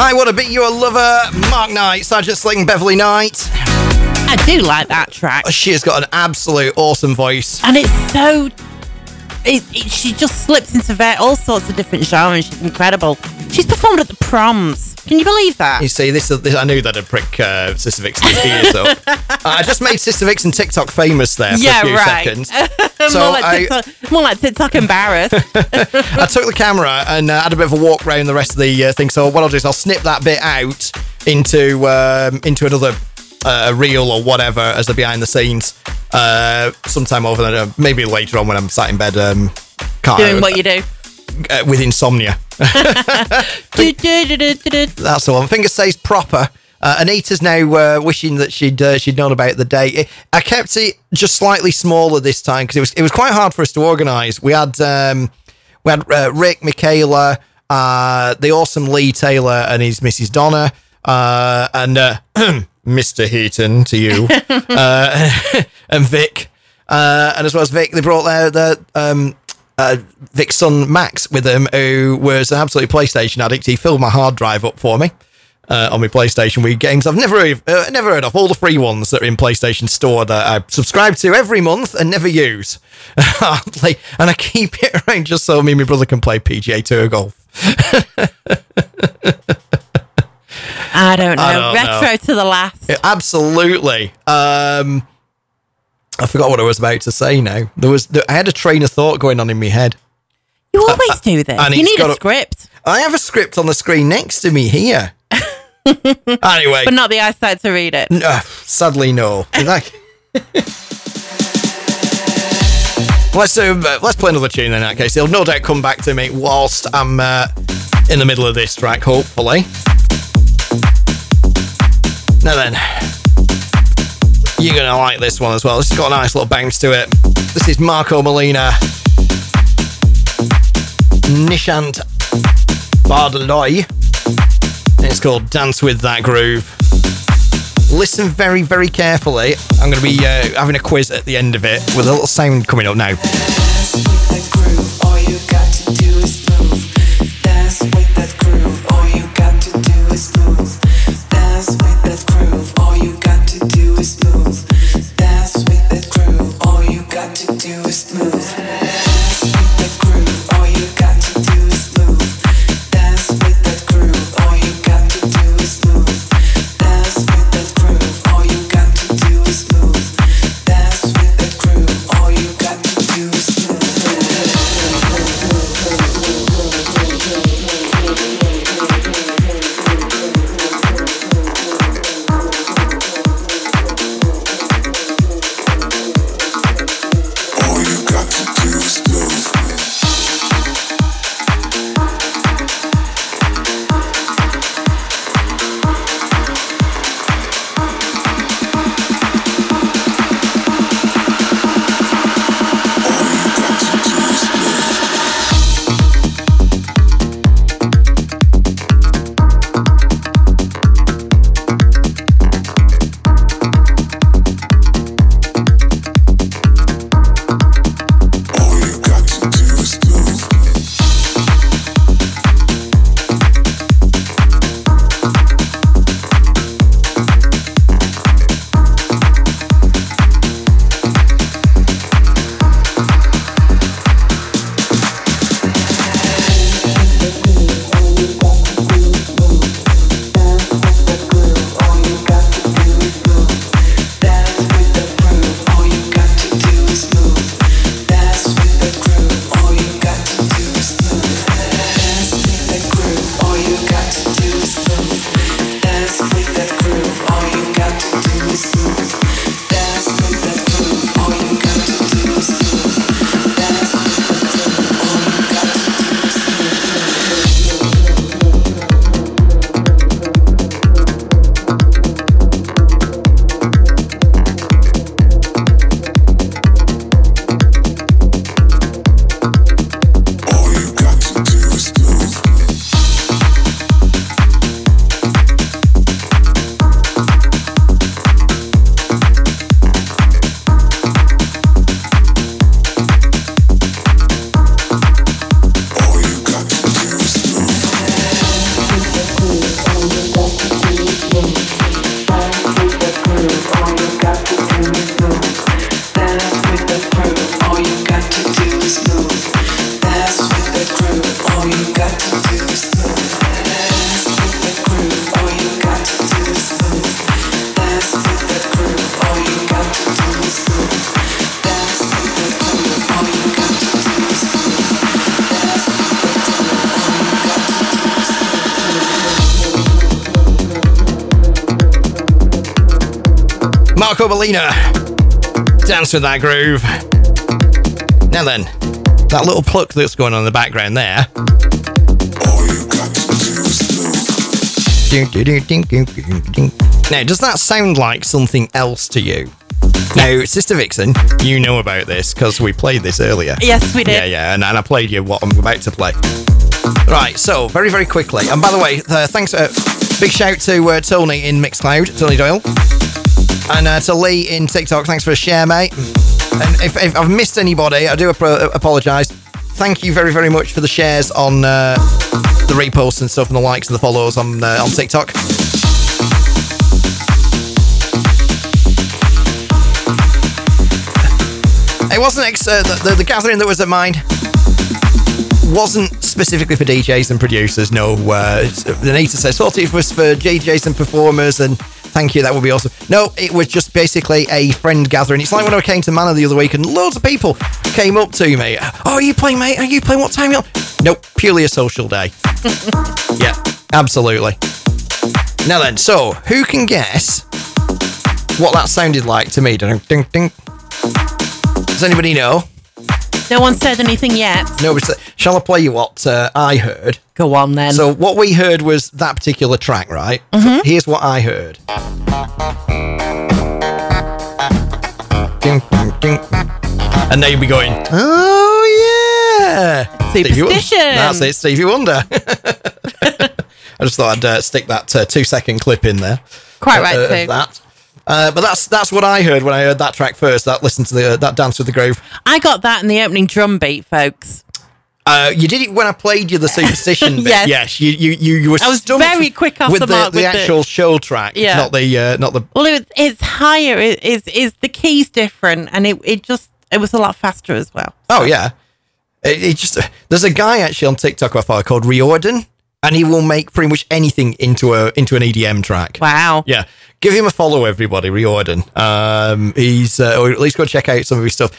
I Wanna Be Your Lover, Mark Knight, Sergeant Slick, Beverly Knight. I do like that track. She has got an absolute awesome voice. And it's so... It, it, she just slips into all sorts of different genres. She's incredible. She's performed at the Proms. Can you believe that? You see, this, this I knew that would prick uh, Sister Vixen's ears up. uh, I just made Sister Vixen TikTok famous there for yeah, a few right. seconds. So more, like I, TikTok, more like TikTok embarrassed. I took the camera and uh, had a bit of a walk around the rest of the uh, thing. So what I'll do is I'll snip that bit out into um, into another uh, reel or whatever as the behind the scenes. Uh, sometime over there, uh, maybe later on when I'm sat in bed, um, can't doing what you do uh, with insomnia. That's the one. Finger stays proper. Uh, Anita's now uh, wishing that she'd uh, she'd known about the date. I kept it just slightly smaller this time because it was it was quite hard for us to organise. We had um, we had uh, Rick, Michaela, uh, the awesome Lee Taylor, and his Missus Donna, uh, and. Uh, Mister Heaton to you uh, and Vic uh, and as well as Vic they brought their, their um, uh, Vic's son Max with them, who was an absolute PlayStation addict. He filled my hard drive up for me uh, on my PlayStation with games I've never uh, never heard of, all the free ones that are in PlayStation Store that I subscribe to every month and never use hardly, and I keep it around just so me and my brother can play P G A Tour golf. I don't know. I don't Retro know. To the last. It, absolutely. Um, I forgot what I was about to say now. There was there, I had a train of thought going on in my head. You always uh, do this. You need a script. A, I have a script on the screen next to me here. Anyway. But not the eyesight to read it. No, sadly, no. Let's do, uh, let's play another tune then, in that case. It'll no doubt come back to me whilst I'm uh, in the middle of this track, hopefully. Now then, you're going to like this one as well. This has got a nice little bounce to it. This is Marco Molina, Nishant Bardaloy, and it's called Dance With That Groove. Listen very, very carefully. I'm going to be uh, having a quiz at the end of it with a little sound coming up now. Dance with that groove, all you got to do is move. Dance with that groove, all you got to do is move. Dance with that groove, all you got to do is move. Dance with that groove, all you got to do is move. Dance with that groove, all you got to do is move. Dance with that groove, all you got to do is move. Dance with that groove, all you got to do is move. Dance with that groove, all you got to do is move. Marco Bellina. Dance with that groove. Now then, that little pluck that's going on in the background there. All you got to do is move. Now, does that sound like something else to you? Now, Sister Vixen, you know about this because we played this earlier. Yes, we did. Yeah, yeah, and, and I played you what I'm about to play. Right, so very, very quickly. And by the way, uh, thanks. Uh, big shout to uh, Tony in Mixcloud, Tony Doyle, and uh, to Lee in TikTok. Thanks for a share, mate. And if, if I've missed anybody, I do ap- apologise. Thank you very, very much for the shares on uh, the reposts and stuff, and the likes and the follows on uh, on TikTok. It wasn't ex- uh, the, the, the gathering that was at mine wasn't specifically for D Js and producers. No, uh, Anita says thought it was for D Js and performers, and thank you, that would be awesome. No, it was just basically a friend gathering. It's like when I came to Manor the other week and loads of people came up to me. Oh, are you playing, mate? Are you playing? What time are you on? Nope, purely a social day. Yeah, absolutely. Now then, so who can guess what that sounded like to me? Ding, ding, ding. Does anybody know? No one said anything yet. No, shall I play you what uh, I heard? Go on then. So what we heard was that particular track, right? Mm-hmm. So here's what I heard. Ding, ding, ding. And they'd be going, oh yeah, Superstition. That's it, Stevie Wonder. I just thought I'd uh, stick that uh, two second clip in there. Quite uh, right, uh, too. That. Uh, but that's that's what I heard when I heard that track first. That listen to the uh, that dance with the groove. I got that in the opening drum beat, folks. Uh, you did it when I played you the Superstition bit. Yes, yes you, you you you were. I was very quick off the, the mark with the, the actual show track. Yeah. not the uh, not the. Well, it, it's higher. It is is the keys different, and it, it just it was a lot faster as well. So. Oh yeah, it, it just uh, there's a guy actually on TikTok I follow called Riordan. And he will make pretty much anything into a into an E D M track. Wow. Yeah. Give him a follow, everybody, Riordan. Um, he's, uh, or at least go check out some of his stuff.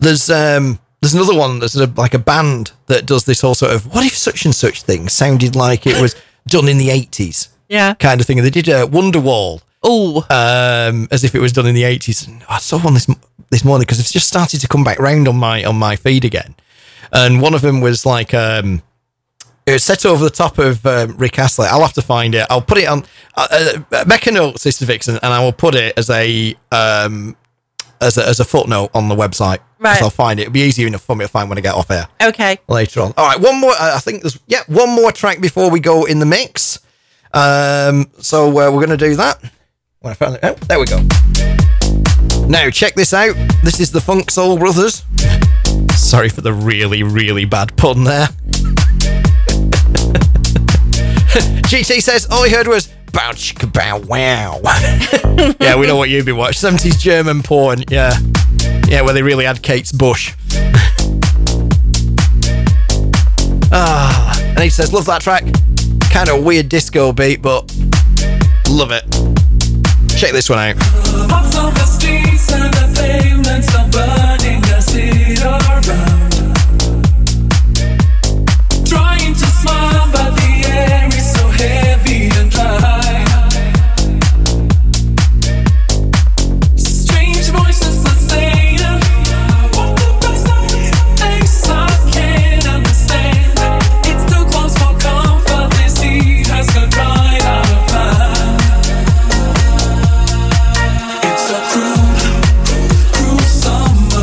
There's um, there's another one that's a, like a band that does this whole sort of, what if such and such thing sounded like it was done in the eighties? Yeah. Kind of thing. And they did a uh, Wonderwall. Oh. Um, as if it was done in the eighties. And I saw one this this morning because it's just started to come back round on my, on my feed again. And one of them was like... Um, It was set over the top of um, Rick Astley. I'll have to find it. I'll put it on. Uh, uh, make a note, Sister Vixen, and I will put it as a um, as a, as a footnote on the website. Right. I'll find it. It'll be easy enough for me to find when I get off air. Okay. Later on. All right. One more. I think there's yeah one more track before we go in the mix. Um. So uh, we're going to do that. When I found it, oh, there we go. Now check this out. This is the Funk Soul Brothers. Sorry for the really really bad pun there. G T says, all I he heard was bow chicka bow wow. Yeah, we know what you've been watching. seventies German porn, yeah. Yeah, where they really had Kate's bush. Ah, and he says, love that track. Kind of weird disco beat, but love it. Check this one out. Off on the streets and the pavements are burning the city around. Trying to smile, but the air is so heavy and dry. Strange voices are saying, what the best of these things I can't understand. It's too close for comfort, this heat has got right out of hand. It's a cruel, cruel, cruel summer.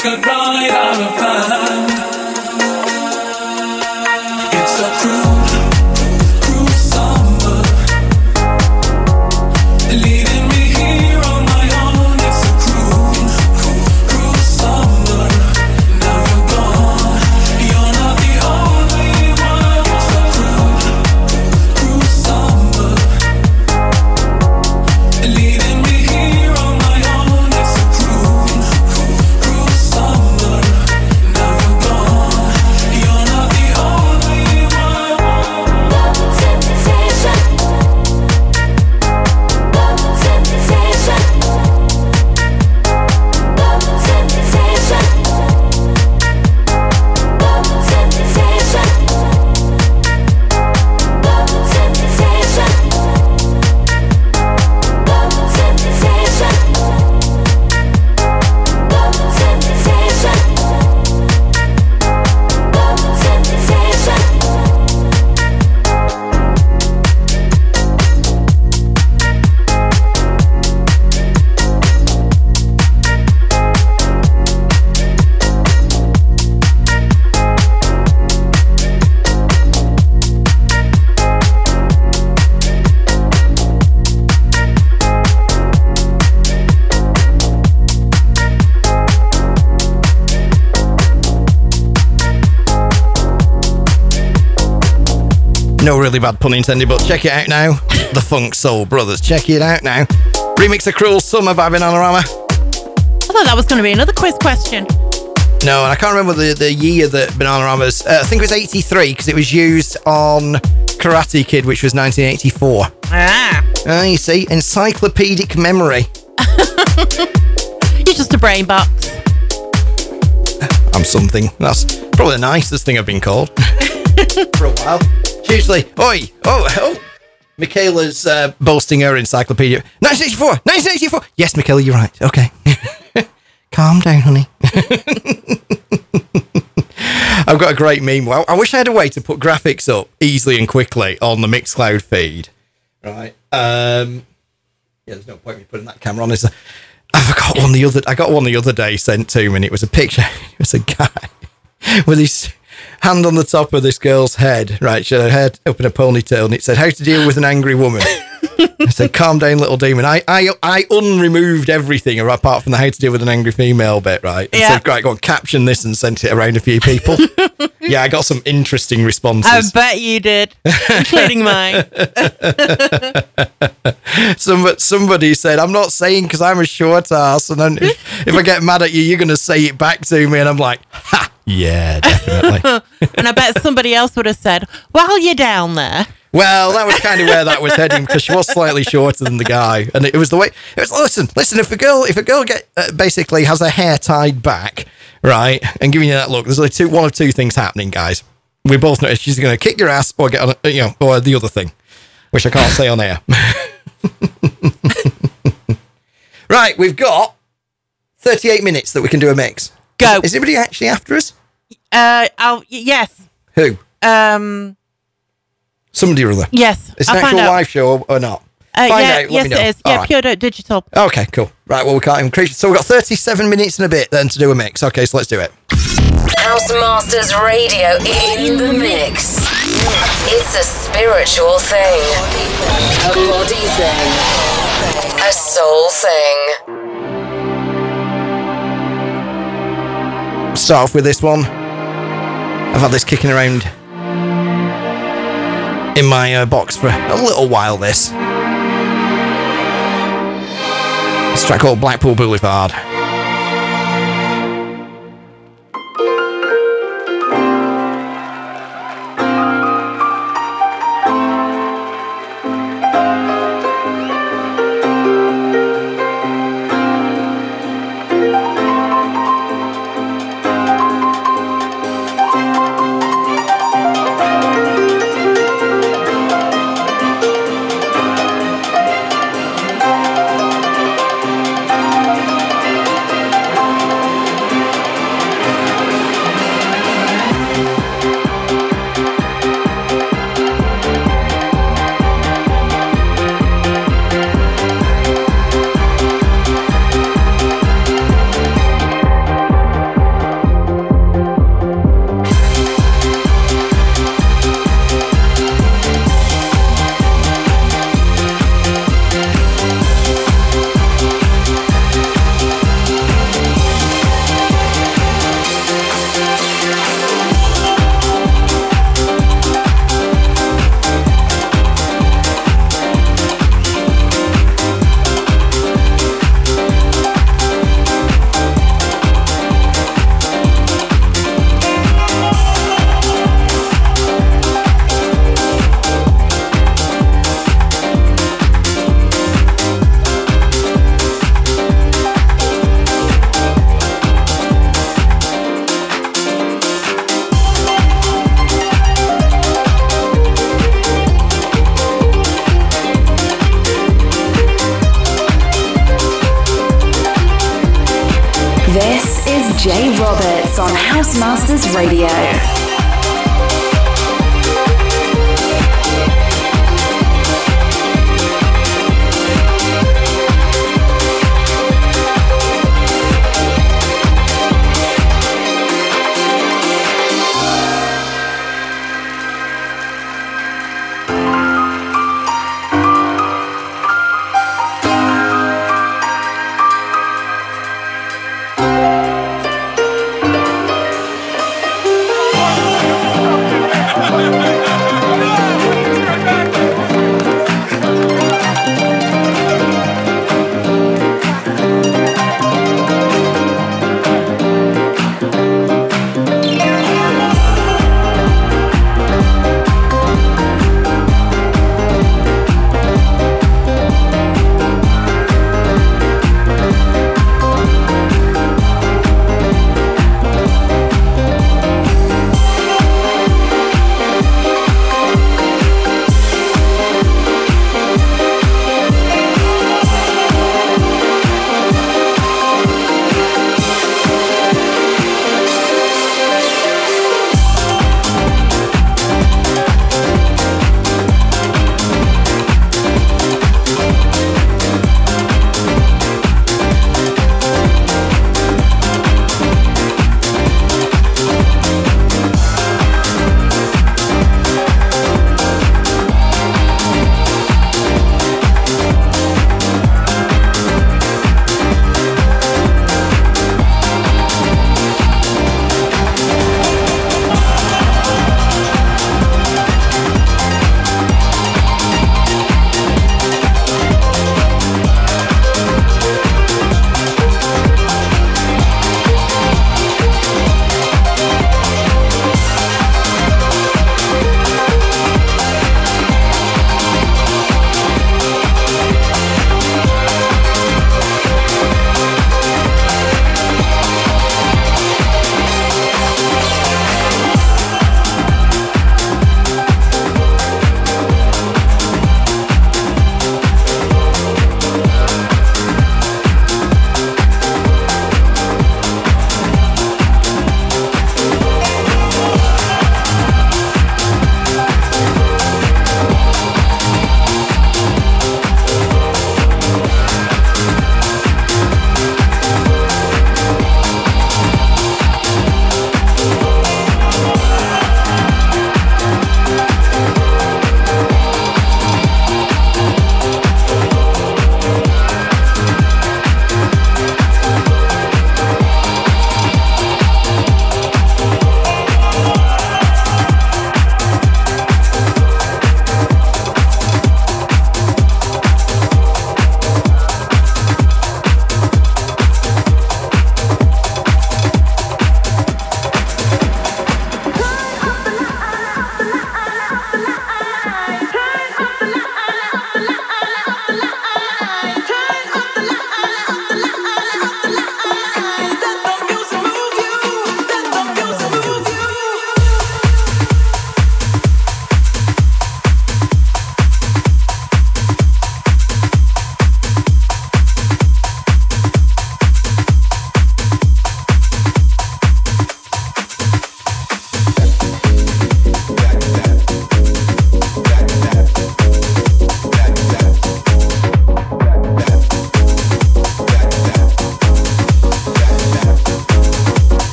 things got right out of hand. It's a cruel, cruel summer, leaving me here on my own. It's a cruel, cruel, cruel summer. Now you're gone, you're not the only one. It's a cruel, cruel summer, leaving me here on my own. It's a cruel, cruel, cruel summer. Now you're gone, you're not the only one. Love sensation, love sensation, love sensation, love sensation, love sensation. Love sensation, love sensation, love sensation. No really bad pun intended, but check it out now. The Funk Soul Brothers, check it out now. Remix of Cruel Summer by Bananarama. I thought that was going to be another quiz question. No, and I can't remember the, the year that Bananarama's... Uh, I think it was eighty-three, because it was used on Karate Kid, which was nineteen eighty-four. Ah. Ah, you see, encyclopedic memory. You're just a brain box. I'm something. That's probably the nicest thing I've been called for a while. Usually, oi, oh, oh, Michaela's uh, boasting her encyclopedia. nineteen eighty-four, nineteen eighty-four. Yes, Michaela, you're right. Okay. Calm down, honey. I've got a great meme. Well, I wish I had a way to put graphics up easily and quickly on the Mixcloud feed. Right. Um, yeah, there's no point in me putting that camera on. Is there? I forgot one the other. I got one the other day sent to me, and it was a picture. It was a guy with his hand on the top of this girl's head, right? She had her head up in a ponytail, and it said, "How to deal with an angry woman." I said, "Calm down, little demon." I, I, I unremoved everything apart from the "How to deal with an angry female" bit, right? I yeah. said, "Right, go on, caption this," and sent it around a few people. Yeah, I got some interesting responses. I bet you did, including mine. Somebody, somebody said, "I'm not saying because I'm a short ass, and then if, if I get mad at you, you're going to say it back to me," and I'm like, "Ha." Yeah, definitely. And I bet somebody else would have said, "While you're down there." Well, that was kind of where that was heading, because she was slightly shorter than the guy, and it was the way. It was listen, listen. If a girl, if a girl get uh, basically has her hair tied back, right, and giving you that look, there's only two, one of two things happening, guys. We both know she's going to kick your ass or get on, you know, or the other thing, which I can't say on air. Right, we've got thirty-eight minutes that we can do a mix. Go. Is, is anybody actually after us? Uh, I'll, yes. Who? Um, Somebody or other. Yes. Is it an I'll actual live show or, or not? Uh, find yeah, out, let yes, me know. Yes, it is. All yeah, right. Pure digital. Okay, cool. Right, well, we can't increase. So we've got thirty-seven minutes and a bit then to do a mix. Okay, so let's do it. Housemasters Radio in the mix. It's a spiritual thing, a body thing, a soul thing. Start off with this one. I've had this kicking around in my uh, box for a little while. This it's a track called Blackpool Boulevard. J Roberts on Housemasters Radio.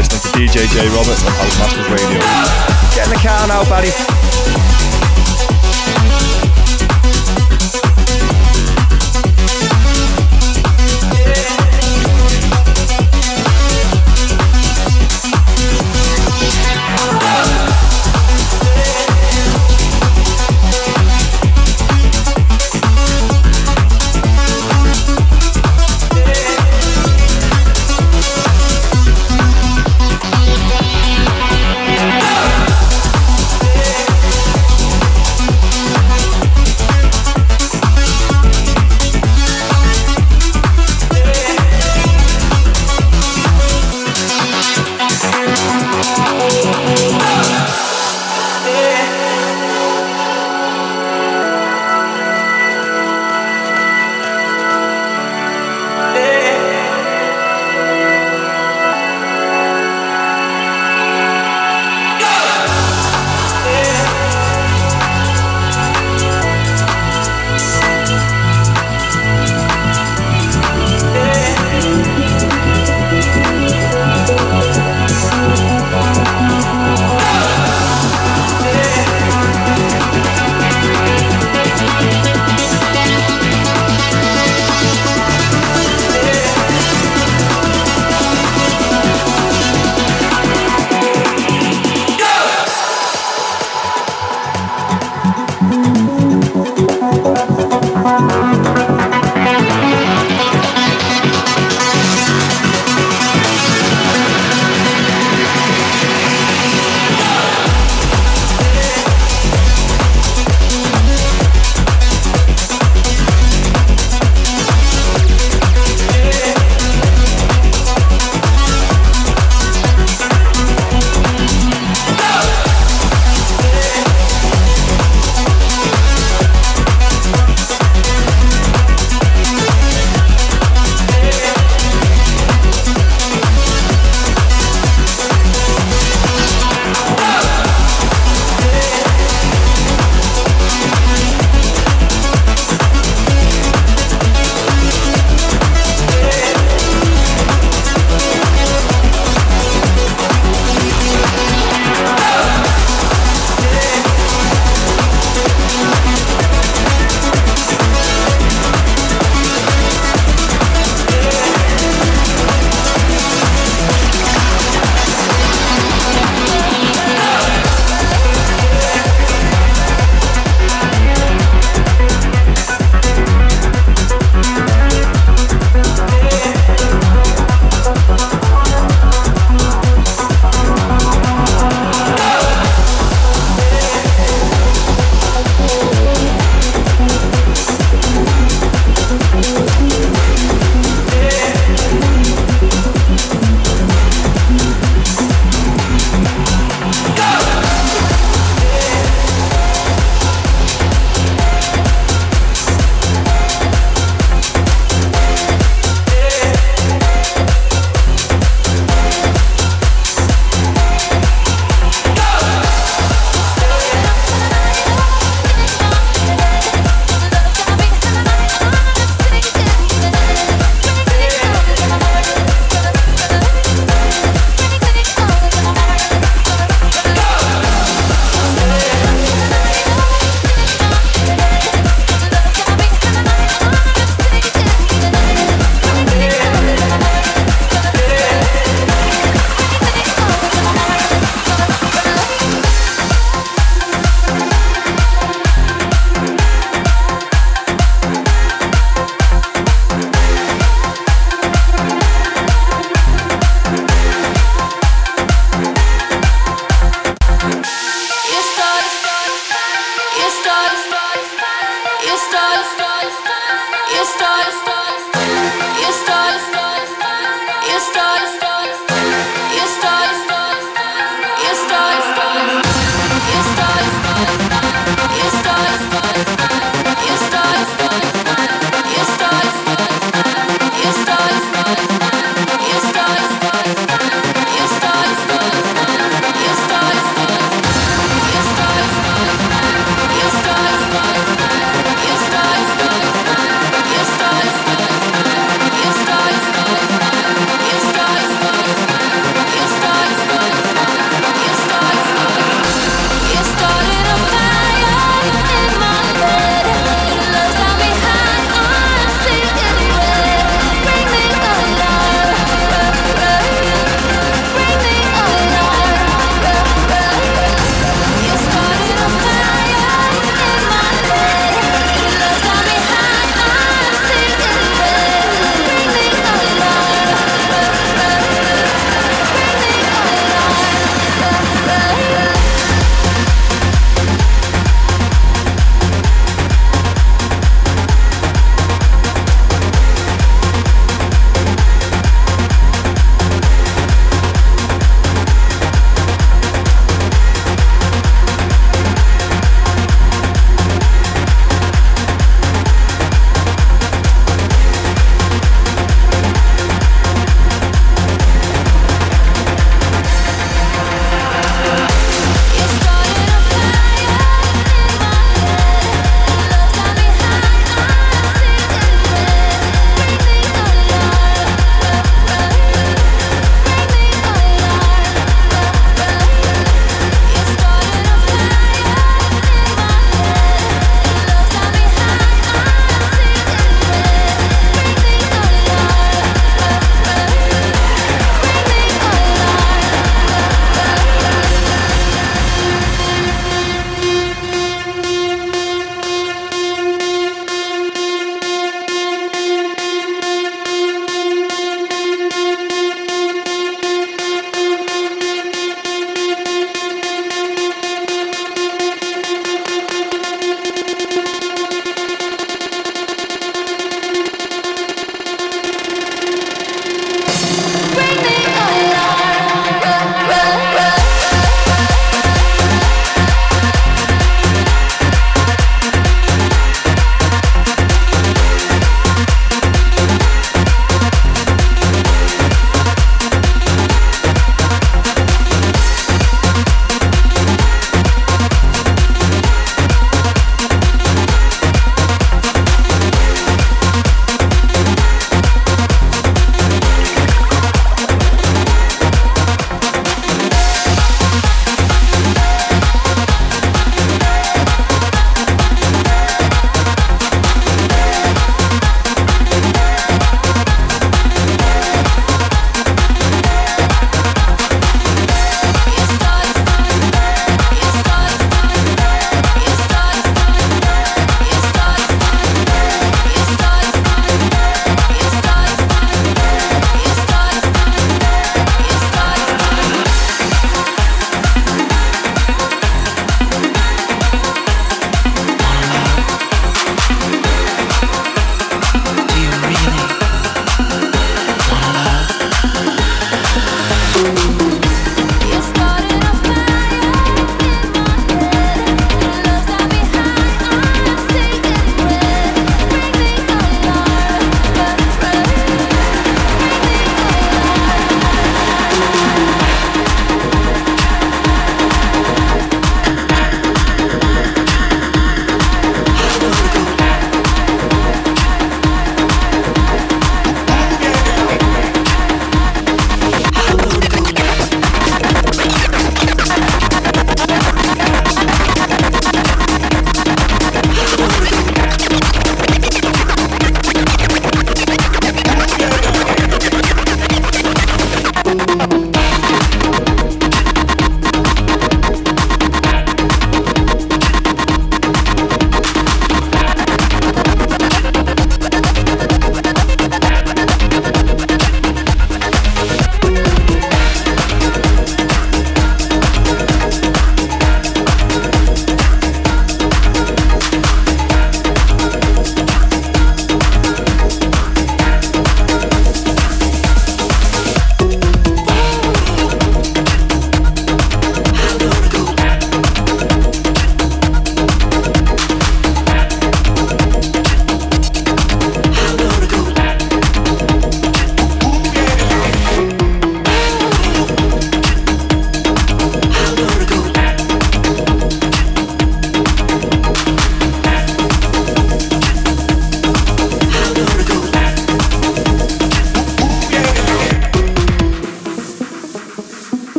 listening to D J J Roberts on Housemasters Radio. Get in the car now, buddy.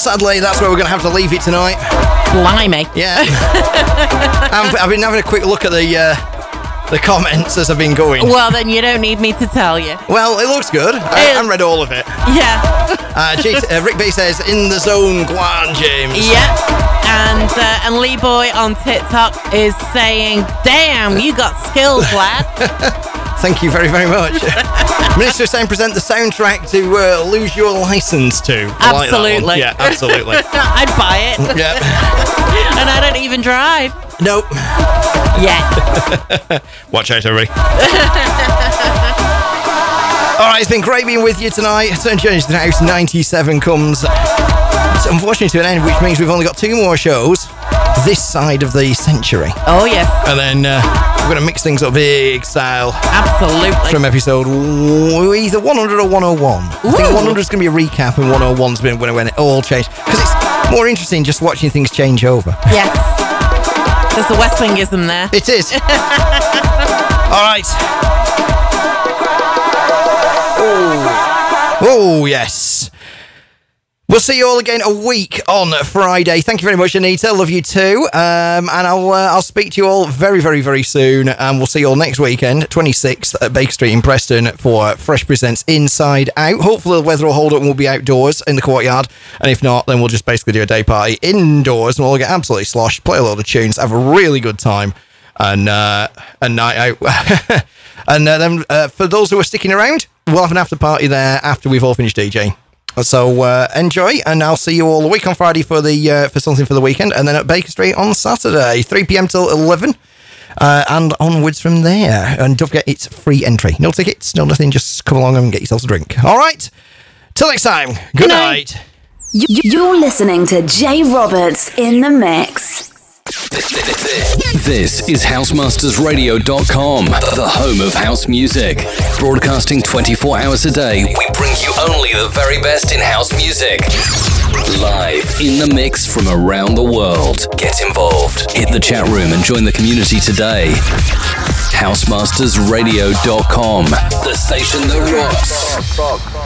Sadly, that's where we're going to have to leave it tonight. Blimey. Yeah. I've, I've been having a quick look at the uh, the comments as I've been going. Well, then you don't need me to tell you. Well, it looks good. I, I've read all of it. Yeah. uh, geez, uh, Rick B says, in the zone, go on, James. Yep. And uh, and Lee Boy on TikTok is saying, damn, you got skills, lad. Thank you very, very much. Minister of Sound present the soundtrack to uh, Lose Your License to. I absolutely. Like yeah, absolutely. I'd buy it. Yeah. And I don't even drive. Nope. Yeah. Watch out, everybody. All right, it's been great being with you tonight. Turn Change to the House ninety-seven comes, unfortunately, to an end, which means we've only got two more shows this side of the century. Oh, yeah. And then uh, we're going to mix things up big style. Absolutely. From episode either one hundred or one oh one. Ooh. I think one hundred is going to be a recap and one oh one's been when it all changed. Because it's more interesting just watching things change over. Yes. There's the West Wingism there. It is. All right. Oh, yes. We'll see you all again a week on Friday. Thank you very much, Anita. Love you too. Um, and I'll uh, I'll speak to you all very, very, very soon. And we'll see you all next weekend, twenty-sixth at Baker Street in Preston for Fresh Presents Inside Out. Hopefully the weather will hold up and we'll be outdoors in the courtyard. And if not, then we'll just basically do a day party indoors and we'll all get absolutely sloshed, play a load of tunes, have a really good time. And uh, a night out. And uh, then uh, for those who are sticking around, we'll have an after party there after we've all finished DJing. So uh, enjoy, and I'll see you all the week on Friday for the uh, for something for the weekend, and then at Baker Street on Saturday, three p.m. till eleven, uh, and onwards from there. And don't forget, it's free entry. No tickets, no nothing, just come along and get yourselves a drink. All right, till next time, good, good night. night. You're listening to Jay Roberts in the mix. This is house masters radio dot com, the home of house music. Broadcasting twenty-four hours a day, we bring you only the very best in house music. Live in the mix from around the world. Get involved. Hit the chat room and join the community today. house masters radio dot com, the station that rocks.